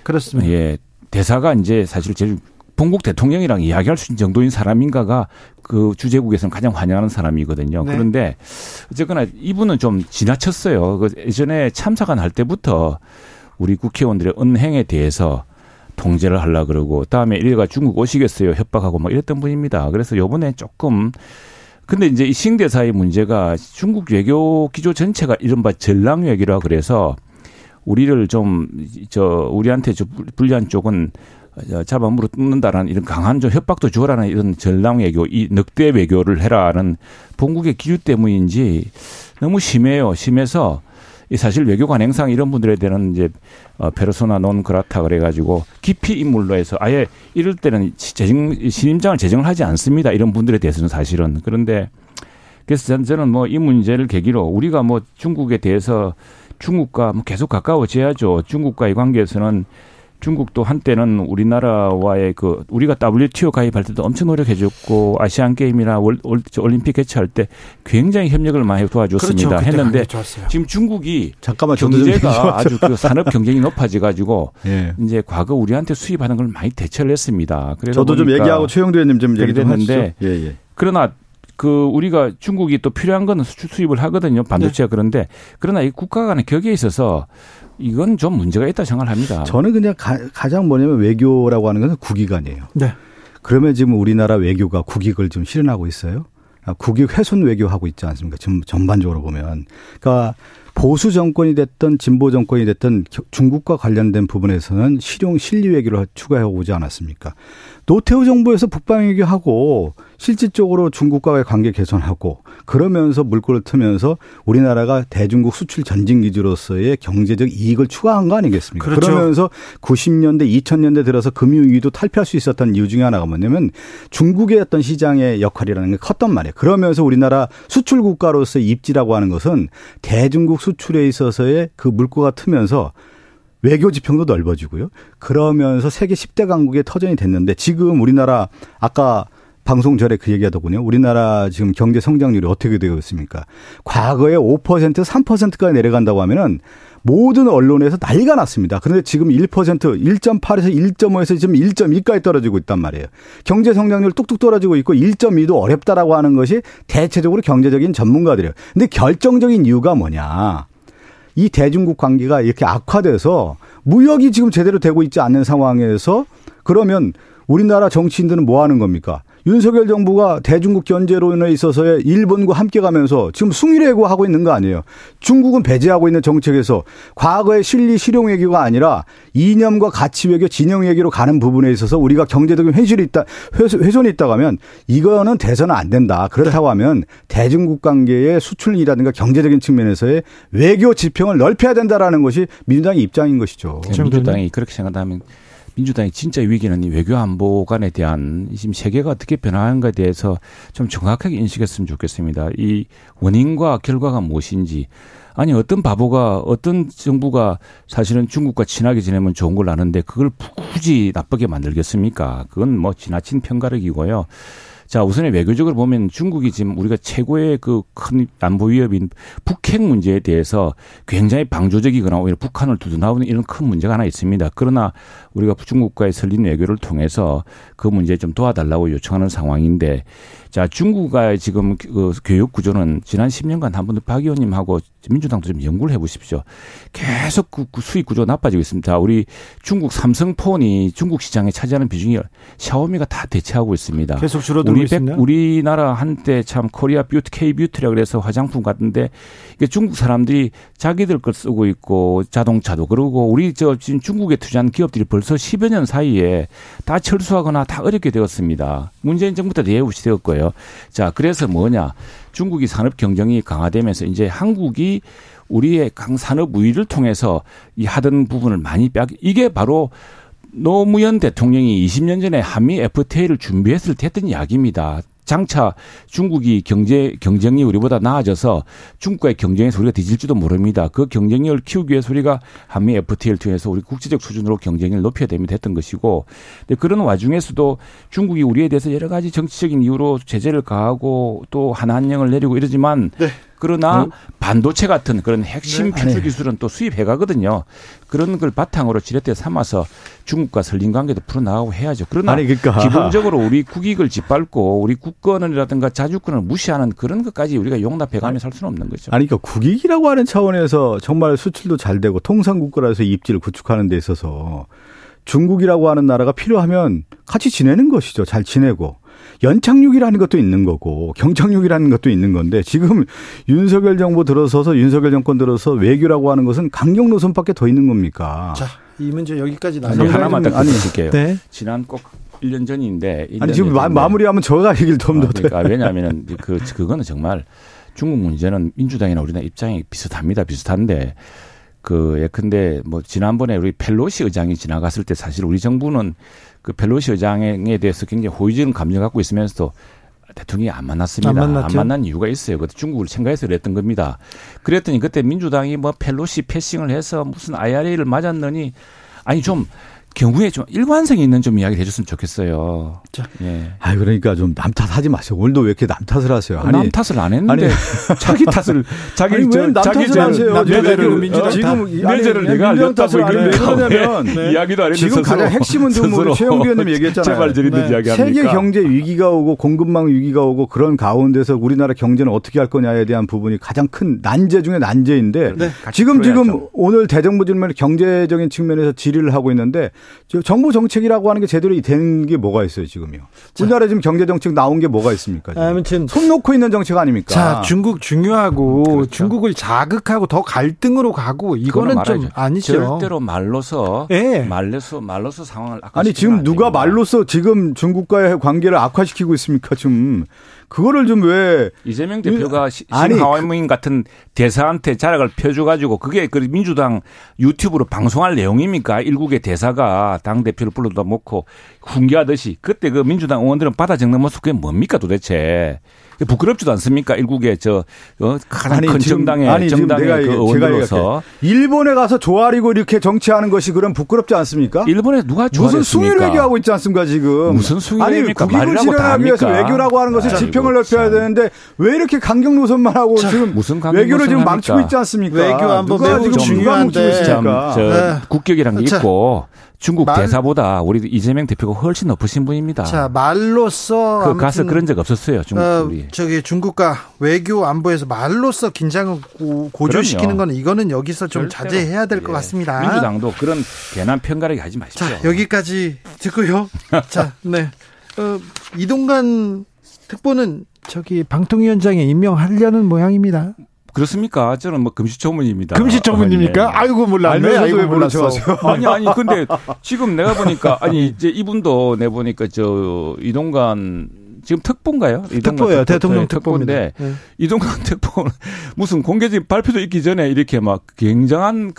그렇습니다. 예. 대사가 이제 사실 제일 본국 대통령이랑 이야기할 수 있는 정도인 사람인가가 그 주재국에서는 가장 환영하는 사람이거든요. 네. 그런데 어쨌거나 이분은 좀 지나쳤어요. 예전에 참사가 날 때부터 우리 국회의원들의 언행에 대해서 통제를 하려고 그러고 다음에 일가 중국 오시겠어요 협박하고 막 이랬던 분입니다. 그래서 요번에 조금 근데 이제 이 싱대사의 문제가 중국 외교 기조 전체가 이른바 전랑외교라 그래서 우리를 좀 우리한테 좀 불리한 쪽은 잡아 물어뜯는다라는 이런 강한 좀 협박도 주어라는 이런 전랑 외교, 이 늑대 외교를 해라는 본국의 기류 때문인지 너무 심해요. 심해서 사실 외교관 행상 이런 분들에 대한 이제 페르소나 논 그라타 그래가지고 깊이 인물로 해서 아예 이럴 때는 신임장을 제정을 하지 않습니다. 이런 분들에 대해서는 사실은 그런데 그래서 저는 뭐 이 문제를 계기로 우리가 뭐 중국에 대해서 중국과 계속 가까워져야죠. 중국과의 관계에서는 중국도 한때는 우리나라와의 우리가 WTO 가입할 때도 엄청 노력해줬고 아시안 게임이나 올림픽 개최할 때 굉장히 협력을 많이 도와줬습니다. 그렇죠. 했는데 지금 중국이 경제가 아주 산업 경쟁이 높아져가지고 예. 이제 과거 우리한테 수입하는 걸 많이 대처를 했습니다. 저도 좀 얘기하고 최형두 의원님 좀 얘기 좀 하시죠. 예. 그러나 우리가 중국이 또 필요한 건 수입을 하거든요. 반도체가 네. 그러나 이 국가 간의 격에 있어서 이건 좀 문제가 있다 생각을 합니다. 저는 그냥 가장 뭐냐면 외교라고 하는 것은 국익아니에요. 네. 그러면 지금 우리나라 외교가 국익을 좀 실현하고 있어요. 국익 훼손 외교하고 있지 않습니까? 지금 전반적으로 보면. 그러니까 보수 정권이 됐든 진보 정권이 됐든 중국과 관련된 부분에서는 실용 실리외교를 추가해오지 않았습니까? 노태우 정부에서 북방외교하고 실질적으로 중국과의 관계 개선하고 그러면서 물꼬를 트면서 우리나라가 대중국 수출 전진기지로서의 경제적 이익을 추가한 거 아니겠습니까? 그렇죠. 그러면서 90년대 2000년대 들어서 금융위기도 탈피할 수 있었던 이유 중에 하나가 뭐냐면 중국의 어떤 시장의 역할이라는 게 컸단 말이에요. 그러면서 우리나라 수출국가로서의 입지라고 하는 것은 대중국 수출에 있어서의 그 물꼬가 트면서 외교 지평도 넓어지고요. 그러면서 세계 10대 강국의 터전이 됐는데 지금 우리나라 아까 방송 전에 그 얘기하더군요. 우리나라 지금 경제 성장률이 어떻게 되어 있습니까? 과거에 5% 3%까지 내려간다고 하면은 모든 언론에서 난리가 났습니다. 그런데 지금 1% 1.8에서 1.5에서 지금 1.2까지 떨어지고 있단 말이에요. 경제 성장률 뚝뚝 떨어지고 있고 1.2도 어렵다라고 하는 것이 대체적으로 경제적인 전문가들이에요. 근데 결정적인 이유가 뭐냐? 이 대중국 관계가 이렇게 악화돼서 무역이 지금 제대로 되고 있지 않는 상황에서 그러면 우리나라 정치인들은 뭐 하는 겁니까? 윤석열 정부가 대중국 견제론에 있어서의 일본과 함께 가면서 지금 숭일외교하고 있는 거 아니에요. 중국은 배제하고 있는 정책에서 과거의 실리 실용 외교가 아니라 이념과 가치 외교, 진영 외교로 가는 부분에 있어서 우리가 경제적인 훼손이 있다고 하면 이거는 돼서는 안 된다. 그렇다고 하면 대중국 관계의 수출이라든가 경제적인 측면에서의 외교 지평을 넓혀야 된다라는 것이 민주당의 입장인 것이죠. 민주당이 그렇게 생각하면 민주당이 진짜 위기는 이 외교 안보 간에 대한 지금 세계가 어떻게 변화하는가에 대해서 좀 정확하게 인식했으면 좋겠습니다. 이 원인과 결과가 무엇인지. 아니 어떤 바보가 어떤 정부가 사실은 중국과 친하게 지내면 좋은 걸 아는데 그걸 굳이 나쁘게 만들겠습니까? 그건 뭐 지나친 편가르기고요. 자, 우선에 외교적으로 보면 중국이 지금 우리가 최고의 그 큰 안보 위협인 북핵 문제에 대해서 굉장히 방조적이거나 오히려 북한을 두둔하는 이런 큰 문제가 하나 있습니다. 그러나 우리가 중국과의 설린 외교를 통해서 그 문제에 좀 도와달라고 요청하는 상황인데 자, 중국과의 지금 그 교육 구조는 지난 10년간 한 번도 박 의원님하고 민주당도 좀 연구를 해 보십시오. 계속 그 수익 구조가 나빠지고 있습니다. 우리 중국 삼성폰이 중국 시장에 차지하는 비중이 샤오미가 다 대체하고 있습니다. 계속 줄어들고 있습니다. 우리나라 한때 참 코리아 뷰티, K-뷰티라고 해서 화장품 같은데 이게 중국 사람들이 자기들 걸 쓰고 있고 자동차도 그러고 우리 저 지금 중국에 투자한 기업들이 벌써 10여 년 사이에 다 철수하거나 다 어렵게 되었습니다. 문재인 정부 때 대우시 되었고요. 자, 그래서 뭐냐. 중국이 산업 경쟁이 강화되면서 이제 한국이 우리의 강산업 우위를 통해서 이 하던 부분을 많이 빼앗기. 이게 바로 노무현 대통령이 20년 전에 한미 FTA를 준비했을 때 했던 이야기입니다. 장차 중국이 경쟁이 우리보다 나아져서 중국과의 경쟁에서 우리가 뒤질지도 모릅니다. 그 경쟁력을 키우기 위해서 우리가 한미 FTA를 통해서 우리 국제적 수준으로 경쟁을 높여야 됩니다 했던 것이고 근데 그런 와중에서도 중국이 우리에 대해서 여러 가지 정치적인 이유로 제재를 가하고 또 한한령을 내리고 이러지만 네. 그러나 반도체 같은 그런 핵심 필수 기술은 또 수입해 가거든요. 그런 걸 바탕으로 지렛대 삼아서 중국과 설린 관계도 풀어나가고 해야죠. 그러나 기본적으로 우리 국익을 짓밟고 우리 국권이라든가 자주권을 무시하는 그런 것까지 우리가 용납해 가면 살 수는 없는 거죠. 아니 그러니까 국익이라고 하는 차원에서 정말 수출도 잘 되고 통상국가라서 입지를 구축하는 데 있어서 중국이라고 하는 나라가 필요하면 같이 지내는 것이죠. 잘 지내고. 연착륙이라는 것도 있는 거고 경착륙이라는 것도 있는 건데 지금 윤석열 정부 들어서서 윤석열 정권 들어서 외교라고 하는 것은 강경 노선밖에 더 있는 겁니까? 자, 이 문제 여기까지 나누고 하나만 더 드릴게요. 네. 지난 꼭 1년 전인데 1년 아니 지금 마무리하면 저가 얘기를 더 더 그러니까 왜냐하면 그거는 정말 중국 문제는 민주당이나 우리나라 입장이 비슷합니다. 비슷한데 그 예컨대 뭐 지난번에 우리 펠로시 의장이 지나갔을 때 사실 우리 정부는 그 펠로시 의장에 대해서 굉장히 호의적인 감정을 갖고 있으면서도 대통령이 안 만났습니다. 안 만난 이유가 있어요. 그때 중국을 생각해서 그랬던 겁니다. 그랬더니 그때 민주당이 뭐 펠로시 패싱을 해서 무슨 IRA를 맞았느니 아니 좀 경우에 좀 일관성이 있는 좀 이야기를 해줬으면 좋겠어요. 예. 아 그러니까 좀 남 탓하지 마세요. 오늘도 왜 이렇게 남 탓을 하세요? 아니, 남 탓을 안 했는데 아니, 자기 탓을 자기 아니, 왜 남 탓을 하세요? 내재를 내가 몇 탓을 그러냐면 네. 이야기도 안 했는데 지금 가장 핵심은 최형두 의원님 얘기했잖아요. 제발 드리는 네. 이야기 합니까? 세계 경제 위기가 오고 공급망 위기가 오고 그런 가운데서 우리나라 경제는 어떻게 할 거냐에 대한 부분이 가장 큰 난제 중에 난제인데 네. 지금 오늘 대정부 질문에 경제적인 측면에서 질의를 하고 있는데. 정부 정책이라고 하는 게 제대로 된 게 뭐가 있어요, 지금요? 우리나라에 지금 경제 정책 나온 게 뭐가 있습니까? 지금? 아무튼 손 놓고 있는 정책 아닙니까? 자, 중국 중요하고 그렇죠. 중국을 자극하고 더 갈등으로 가고 이거는 좀 아니죠. 절대로 말로서 네. 말로서 상황을 악화시키는 아니 지금 누가 됩니다. 말로서 지금 중국과의 관계를 악화시키고 있습니까? 지금 그거를 좀 왜 이재명 대표가 싱하이밍 같은 대사한테 자락을 펴줘가지고 그게 그 민주당 유튜브로 방송할 내용입니까? 일국의 대사가 당 대표를 불러다 놓고 훈계하듯이 그때 그 민주당 의원들은 받아 적는 모습 그게 뭡니까 도대체? 부끄럽지도 않습니까? 일국의 저 가장 큰 정당의 그 의원으로서 일본에 가서 조아리고 이렇게 정치하는 것이 그럼 부끄럽지 않습니까? 일본에 누가 조아렸습니까? 무슨 수위를 얘기하고 있지 않습니까 지금? 무슨 수위입니까? 국익을 실현하기 위해서 외교라고 하는 것을 지평을 넓혀야 되는데 왜 이렇게 강경 노선만 하고 자, 지금 무슨 외교를 지금 망치고 있지 않습니까? 외교 한번 매우 중요한데 국격이란 게 있고. 중국 대사보다 우리 이재명 대표가 훨씬 높으신 분입니다. 자, 말로써 가서 그런 적 없었어요. 중국 우리. 저기 중국과 외교 안보에서 말로써 긴장을 고조시키는 건 이거는 여기서 좀 자제해야 될 것 같습니다. 민주당도 그런 괜한 편가르기 하지 마십시오. 자, 여기까지 듣고요. 자, 네. 이동관 특보는 저기 방통위원장에 임명하려는 모양입니다. 그렇습니까? 저는 뭐 금시초문입니다. 금시초문입니까? 네. 아이고 몰랐네. 아이고 왜 몰랐어. 아니 근데 지금 내가 보니까 아니 이제 이분도 내 보니까 저 이동관 지금 특보인가요? 특보예요. 대통령 특보인데 네. 이동관 특보는 무슨 공개적인 발표도 있기 전에 이렇게 막 굉장한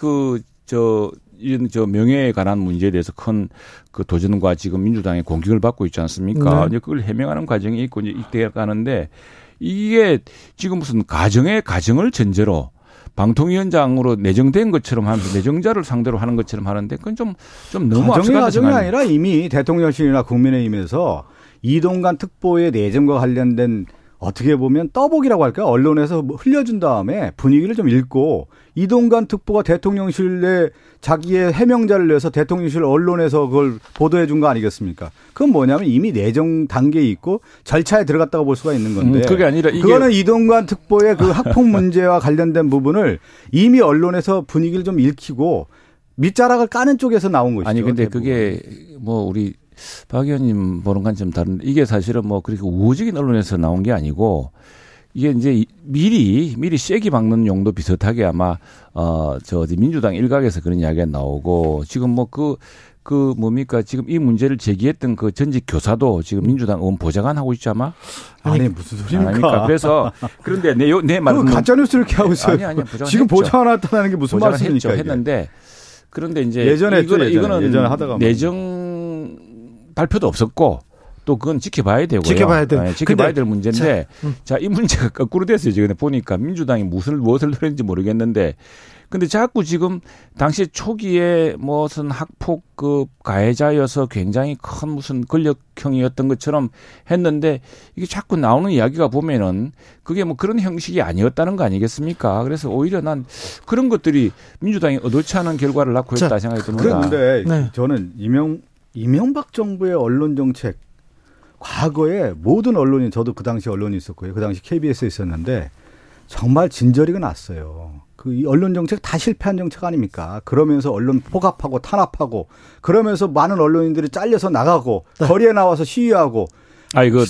이런 명예에 관한 문제에 대해서 큰 그 도전과 지금 민주당의 공격을 받고 있지 않습니까? 네. 그걸 해명하는 과정이 있고 이제 이때 가는데. 이게 지금 무슨 가정을 전제로 방통위원장으로 내정된 것처럼 하면서 내정자를 상대로 하는 것처럼 하는데 그건 좀 너무 앞서가는 가정이 아니라 이미 대통령실이나 국민의힘에서 이동관 특보의 내정과 관련된 어떻게 보면 떠보기라고 할까요? 언론에서 흘려준 다음에 분위기를 좀 읽고 이동관 특보가 대통령실에 자기의 해명자를 내서 대통령실 언론에서 그걸 보도해 준 거 아니겠습니까? 그건 뭐냐면 이미 내정 단계에 있고 절차에 들어갔다고 볼 수가 있는 건데 그게 아니라 이게 그거는 이동관 특보의 그 학폭 문제와 관련된 부분을 이미 언론에서 분위기를 좀 읽히고 밑자락을 까는 쪽에서 나온 것이죠. 아니 근데 대부분. 그게 뭐 우리 박 의원님 보는 건 좀 다른데 이게 사실은 뭐 그렇게 우호적인 언론에서 나온 게 아니고 이게 이제 미리 쐐기 박는 용도 비슷하게 아마 민주당 일각에서 그런 이야기가 나오고 지금 뭐 그 뭡니까 지금 이 문제를 제기했던 그 전직 교사도 지금 민주당 의원 보좌관 하고 있지 아마? 아니 무슨 소리입니까? 아닙니까? 그래서 그런데 내 말은 가짜뉴스 이렇게 하고 있어요. 아니, 지금 보좌관 나타나는 게 무슨 말씀입니까? 했는데 그런데 이제 예전에 이거는 하다가 내정 발표도 없었고 또 그건 지켜봐야 되고요. 지켜봐야 될 문제인데 자, 이 문제가 거꾸로 됐어요. 지금 보니까 민주당이 무엇을 노렸는지 모르겠는데 근데 자꾸 지금 당시 초기에 무슨 학폭 그 가해자여서 굉장히 큰 무슨 권력형이었던 것처럼 했는데 이게 자꾸 나오는 이야기가 보면은 그게 뭐 그런 형식이 아니었다는 거 아니겠습니까? 그래서 오히려 난 그런 것들이 민주당이 의도치 않은 결과를 낳고 있다 생각이 듭니다. 그런데 네. 저는 이명박 정부의 언론 정책, 과거에 모든 언론인, 저도 그 당시 언론이 있었고요. 그 당시 KBS에 있었는데, 정말 진저리가 났어요. 그 언론 정책 다 실패한 정책 아닙니까? 그러면서 언론 폭압하고 탄압하고, 그러면서 많은 언론인들이 잘려서 나가고, 거리에 나와서 시위하고,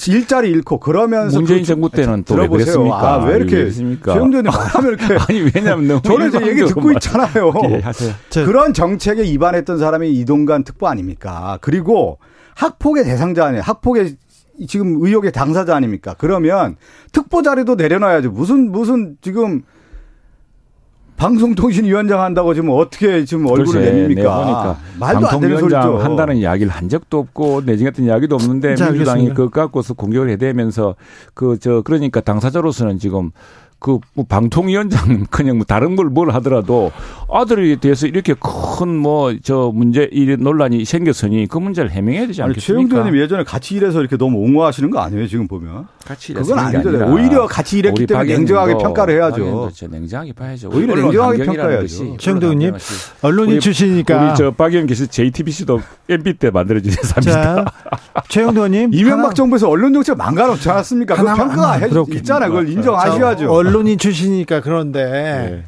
일자리 잃고 그러면서 문재인 정부 때는 또 왜 그랬습니까? 왜 이렇게 최형두 의원님 말하면 이렇게 아니 왜냐면 너무 저는 이제 얘기 듣고 있잖아요. 예, 그런 정책에 입안했던 사람이 이동관 특보 아닙니까? 그리고 학폭의 대상자 아니에요. 학폭의 지금 의혹의 당사자 아닙니까? 그러면 특보 자리도 내려놔야죠. 무슨 지금 방송통신위원장 한다고 지금 어떻게 지금 얼굴을 내밉니까? 말도 안 되는 소리죠. 한다는 이야기를 한 적도 없고 내지 같은 이야기도 없는데 자, 민주당이 그것 갖고서 공격을 해대면서 그러니까 당사자로서는 지금 그 뭐 방통위원장 그냥 뭐 다른 뭘 하더라도 아들에 대해서 이렇게 큰 문제 이 논란이 생겼으니 그 문제를 해명해야 되지 않겠습니까? 최형두 의원님 예전에 같이 일해서 이렇게 너무 옹호하시는 거 아니에요? 지금 보면 같이 일해서 그건 아니잖아요. 오히려 같이 일했기 때문에 냉정하게 평가를 해야죠. 냉정하게 봐야죠. 오히려 냉정하게 평가해야죠. 최형두 의원님 언론인 출신이니까 우리 박 의원 계신 JTBC도 MB 때 만들어진 회사입니다. 최형두 의원님 이명박 정부에서 언론 정책 망가놓지 않았습니까? 그 평가 있잖아요. 그걸 인정하셔야죠. 언론인 출신이니까 그런데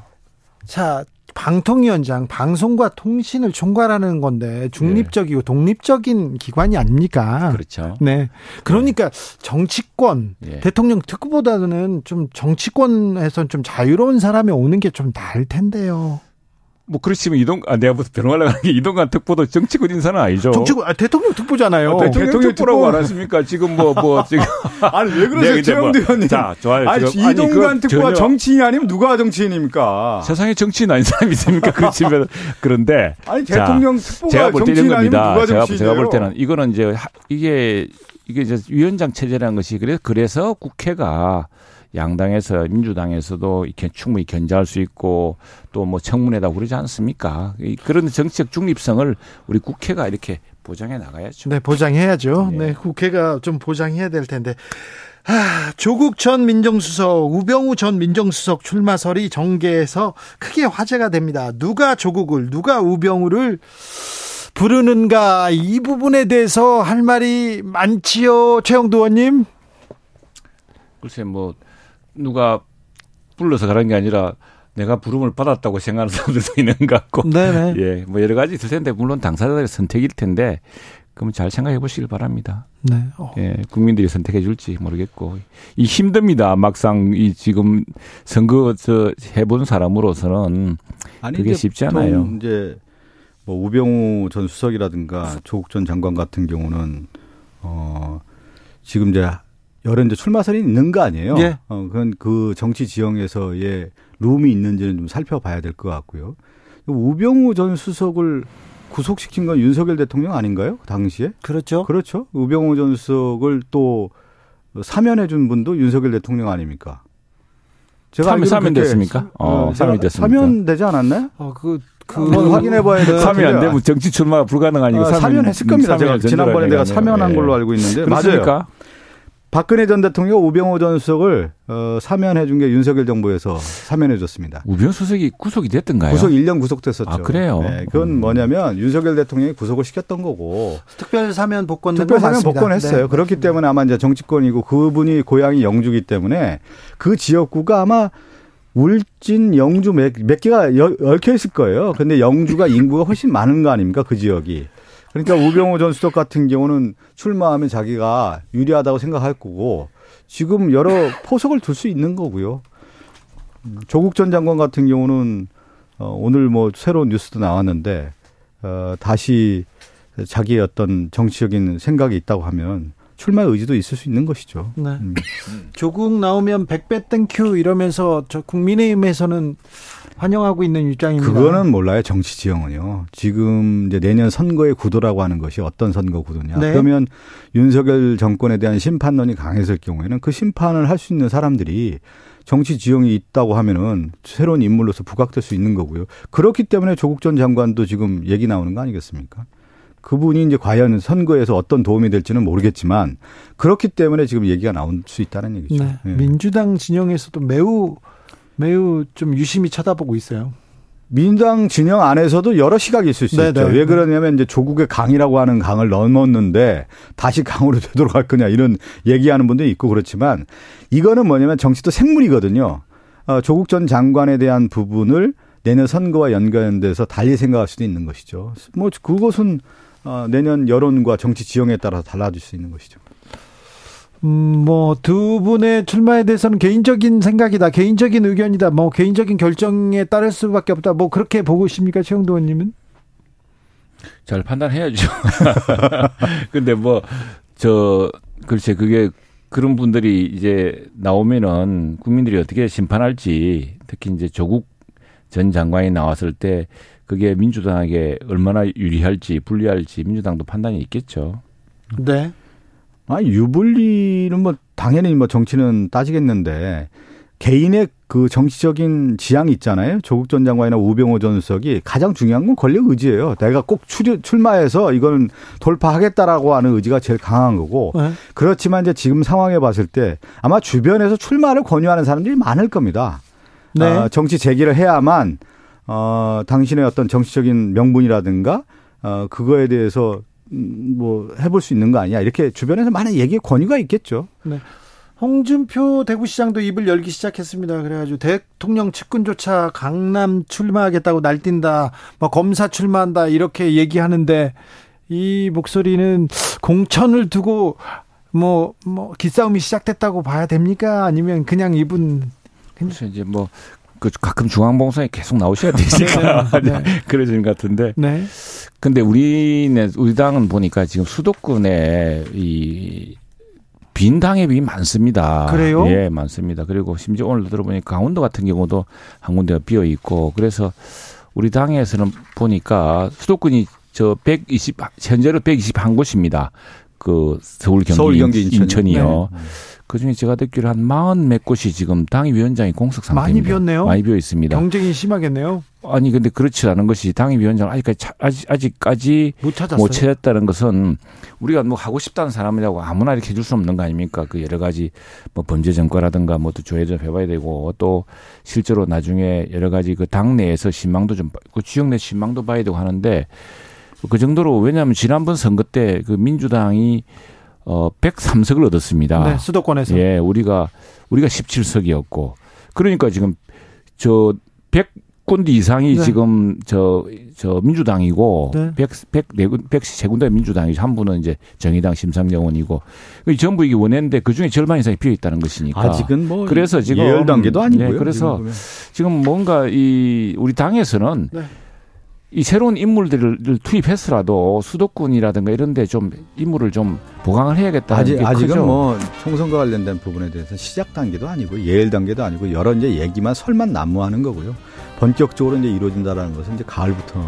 자 방통위원장, 방송과 통신을 총괄하는 건데 중립적이고 독립적인 기관이 아닙니까? 그렇죠. 네. 그러니까 정치권, 대통령 특구보다는 좀 정치권에서는 좀 자유로운 사람이 오는 게 좀 나을 텐데요. 뭐 그렇지만 내가 무슨 변호하려고 하는 게 이동관 특보도 정치권 인사는 아니죠. 대통령 특보잖아요. 대통령 특보라고 안 하십니까? 지금 지금 아니 왜 그러세요, 최형두 의원님? 자, 좋아요. 아니 지금. 이동관 특보가 정치인이 아니면 누가 정치인입니까? 세상에 정치인 아닌 사람이 있습니까? 그렇지만 그런데 아니 대통령 특보가 정치인 아니면 누가 정치인이에요? 제가 볼 때는 이거는 이제 이게 이제 위원장 체제라는 것이 그래서 국회가 양당에서 민주당에서도 이렇게 충분히 견제할 수 있고 또 뭐 청문회다 그러지 않습니까? 그런 정치적 중립성을 우리 국회가 이렇게 보장해 나가야죠. 네, 보장해야죠. 네, 국회가 좀 보장해야 될 텐데. 조국 전 민정수석, 우병우 전 민정수석 출마설이 정계에서 크게 화제가 됩니다. 누가 조국을, 누가 우병우를 부르는가, 이 부분에 대해서 할 말이 많지요, 최형두 의원님. 글쎄 누가 불러서 그런 게 아니라 내가 부름을 받았다고 생각하는 사람들도 있는 것 같고. 네네. 예, 여러 가지 있을 텐데, 물론 당사자들의 선택일 텐데, 그럼 잘 생각해 보시길 바랍니다. 네. 예, 국민들이 선택해 줄지 모르겠고. 이 힘듭니다. 막상 이 지금 선거 해본 사람으로서는. 아니, 그게 쉽지 않아요. 이제 우병우 전 수석이라든가 조국 전 장관 같은 경우는, 지금 이제 여러 이제 출마설이 있는 거 아니에요? 예. 그건 그 정치 지형에서의 룸이 있는지는 좀 살펴봐야 될 것 같고요. 우병우 전 수석을 구속시킨 건 윤석열 대통령 아닌가요? 그 당시에? 그렇죠. 그렇죠. 우병우 전 수석을 또 사면해 준 분도 윤석열 대통령 아닙니까? 제가 사면 됐습니까? 사면 됐습니까? 사면 되지 않았나요? 그건 확인해봐야 돼요. 사면 안 되면 정치 출마가 불가능하니까. 사면했을 겁니다. 제가 지난번에 내가 사면한 걸로 알고 있는데. 맞습니까? 박근혜 전 대통령 우병우 전 수석을 사면해 준 게 윤석열 정부에서 사면해 줬습니다. 우병우 수석이 구속이 됐던가요? 구속 1년 구속됐었죠. 아, 그래요? 네, 그건 뭐냐면 윤석열 대통령이 구속을 시켰던 거고. 특별사면 복권. 특별사면 복권했어요. 네. 그렇기 때문에 아마 이제 정치권이고 그분이 고향이 영주기 때문에 그 지역구가 아마 울진, 영주 몇 개가 얽혀 있을 거예요. 그런데 영주가 인구가 훨씬 많은 거 아닙니까? 그 지역이. 그러니까 우병우 전 수석 같은 경우는 출마하면 자기가 유리하다고 생각할 거고 지금 여러 포석을 둘 수 있는 거고요. 조국 전 장관 같은 경우는 오늘 새로운 뉴스도 나왔는데 다시 자기의 어떤 정치적인 생각이 있다고 하면 출마 의지도 있을 수 있는 것이죠. 네. 조국 나오면 100배 땡큐 이러면서 저 국민의힘에서는 환영하고 있는 입장입니다. 그거는 몰라요. 정치 지형은요. 지금 이제 내년 선거의 구도라고 하는 것이 어떤 선거 구도냐. 네. 그러면 윤석열 정권에 대한 심판론이 강했을 경우에는 그 심판을 할 수 있는 사람들이 정치 지형이 있다고 하면은 새로운 인물로서 부각될 수 있는 거고요. 그렇기 때문에 조국 전 장관도 지금 얘기 나오는 거 아니겠습니까? 그분이 이제 과연 선거에서 어떤 도움이 될지는 모르겠지만 그렇기 때문에 지금 얘기가 나올 수 있다는 얘기죠. 네. 예. 민주당 진영에서도 매우 좀 유심히 쳐다보고 있어요. 민주당 진영 안에서도 여러 시각이 있을 수 있죠. 왜 그러냐면 이제 조국의 강이라고 하는 강을 넘었는데 다시 강으로 되돌아갈 거냐 이런 얘기하는 분도 있고 그렇지만 이거는 뭐냐면 정치도 생물이거든요. 조국 전 장관에 대한 부분을 내년 선거와 연관돼서 달리 생각할 수도 있는 것이죠. 그것은 내년 여론과 정치 지형에 따라서 달라질 수 있는 것이죠. 두 분의 출마에 대해서는 개인적인 생각이다, 개인적인 의견이다, 개인적인 결정에 따를 수밖에 없다, 그렇게 보고 있습니까, 최형두 의원님은? 잘 판단해야죠. 근데 글쎄 그게 그런 분들이 이제 나오면은 국민들이 어떻게 심판할지, 특히 이제 조국 전 장관이 나왔을 때 그게 민주당에게 얼마나 유리할지 불리할지 민주당도 판단이 있겠죠. 네. 유불리는 당연히 정치는 따지겠는데 개인의 그 정치적인 지향이 있잖아요. 조국 전 장관이나 우병우 전 수석이 가장 중요한 건 권력 의지예요. 내가 꼭 출마해서 이건 돌파하겠다라고 하는 의지가 제일 강한 거고. 네. 그렇지만 이제 지금 상황에 봤을 때 아마 주변에서 출마를 권유하는 사람들이 많을 겁니다. 네. 정치 재기를 해야만 당신의 어떤 정치적인 명분이라든가 그거에 대해서 해볼 수 있는 거 아니야. 이렇게 주변에서 많은 얘기의 권유가 있겠죠. 네. 홍준표 대구시장도 입을 열기 시작했습니다. 그래가지고 대통령 측근조차 강남 출마하겠다고 날뛴다, 뭐 검사 출마한다 이렇게 얘기하는데, 이 목소리는 공천을 두고 뭐 기싸움이 시작됐다고 봐야 됩니까? 아니면 그냥 이분 그래서 이제 뭐 그 가끔 중앙봉사에 계속 나오셔야 되니까 네. 그러시는 것 같은데. 네. 근데 우리 당은 보니까 지금 수도권에 이 빈 당의 빈 많습니다. 그래요? 예, 많습니다. 그리고 심지어 오늘 들어보니까 강원도 같은 경우도 한 군데가 비어 있고, 그래서 우리 당에서는 보니까 수도권이 저 120 현재로 121곳입니다. 그 서울, 경기, 인천이요. 네. 그중에 제가 듣기로 한 40몇 곳이 지금 당의 위원장이 공석 상태입니다. 많이 비었네요. 많이 비어 있습니다. 경쟁이 심하겠네요. 아니 근데 그렇지 않은 것이 당의 위원장을 아직까지 못 찾았다는 것은, 우리가 뭐 하고 싶다는 사람이라고 아무나 이렇게 해줄 수 없는 거 아닙니까? 그 여러 가지 뭐 범죄 전과라든가 뭐 또 조회 좀 해봐야 되고, 또 실제로 나중에 여러 가지 그 당내에서 신망도 좀, 그 지역 내 신망도 봐야 되고 하는데, 그 정도로, 왜냐하면 지난번 선거 때 그 민주당이 103석을 얻었습니다. 네, 수도권에서. 예, 우리가 17석이었고, 그러니까 지금 저 100군데 이상이 네. 지금 저 민주당이고, 네. 103군데 민주당이고, 한 분은 이제 정의당 심상정원이고, 전부 이게 원했는데 그 중에 절반 이상이 비어 있다는 것이니까. 아직은 뭐 그래서 지금 예열 단계도 아니고요. 예, 그래서 지금 뭔가 이 우리 당에서는. 네. 이 새로운 인물들을 투입했으라도 수도권이라든가 이런 데 좀 인물을 좀 보강을 해야겠다는 게 크죠. 아직은 뭐 총선과 관련된 부분에 대해서 시작 단계도 아니고 예열 단계도 아니고 여러 이제 얘기만 설만 난무하는 거고요. 본격적으로 이제 이루어진다라는 것은 이제 가을부터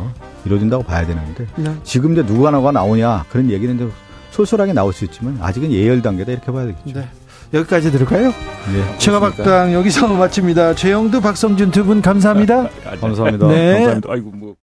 이루어진다고 봐야 되는데, 네. 지금 이제 누가 나오냐 그런 얘기는 이제 솔솔하게 나올 수 있지만 아직은 예열 단계다 이렇게 봐야 되겠죠. 네. 여기까지 들을까요? 네. 최가박당 여기서 마칩니다. 최형두, 박성준 두 분 감사합니다. 감사합니다. 네. 감사합니다. 아이고 뭐.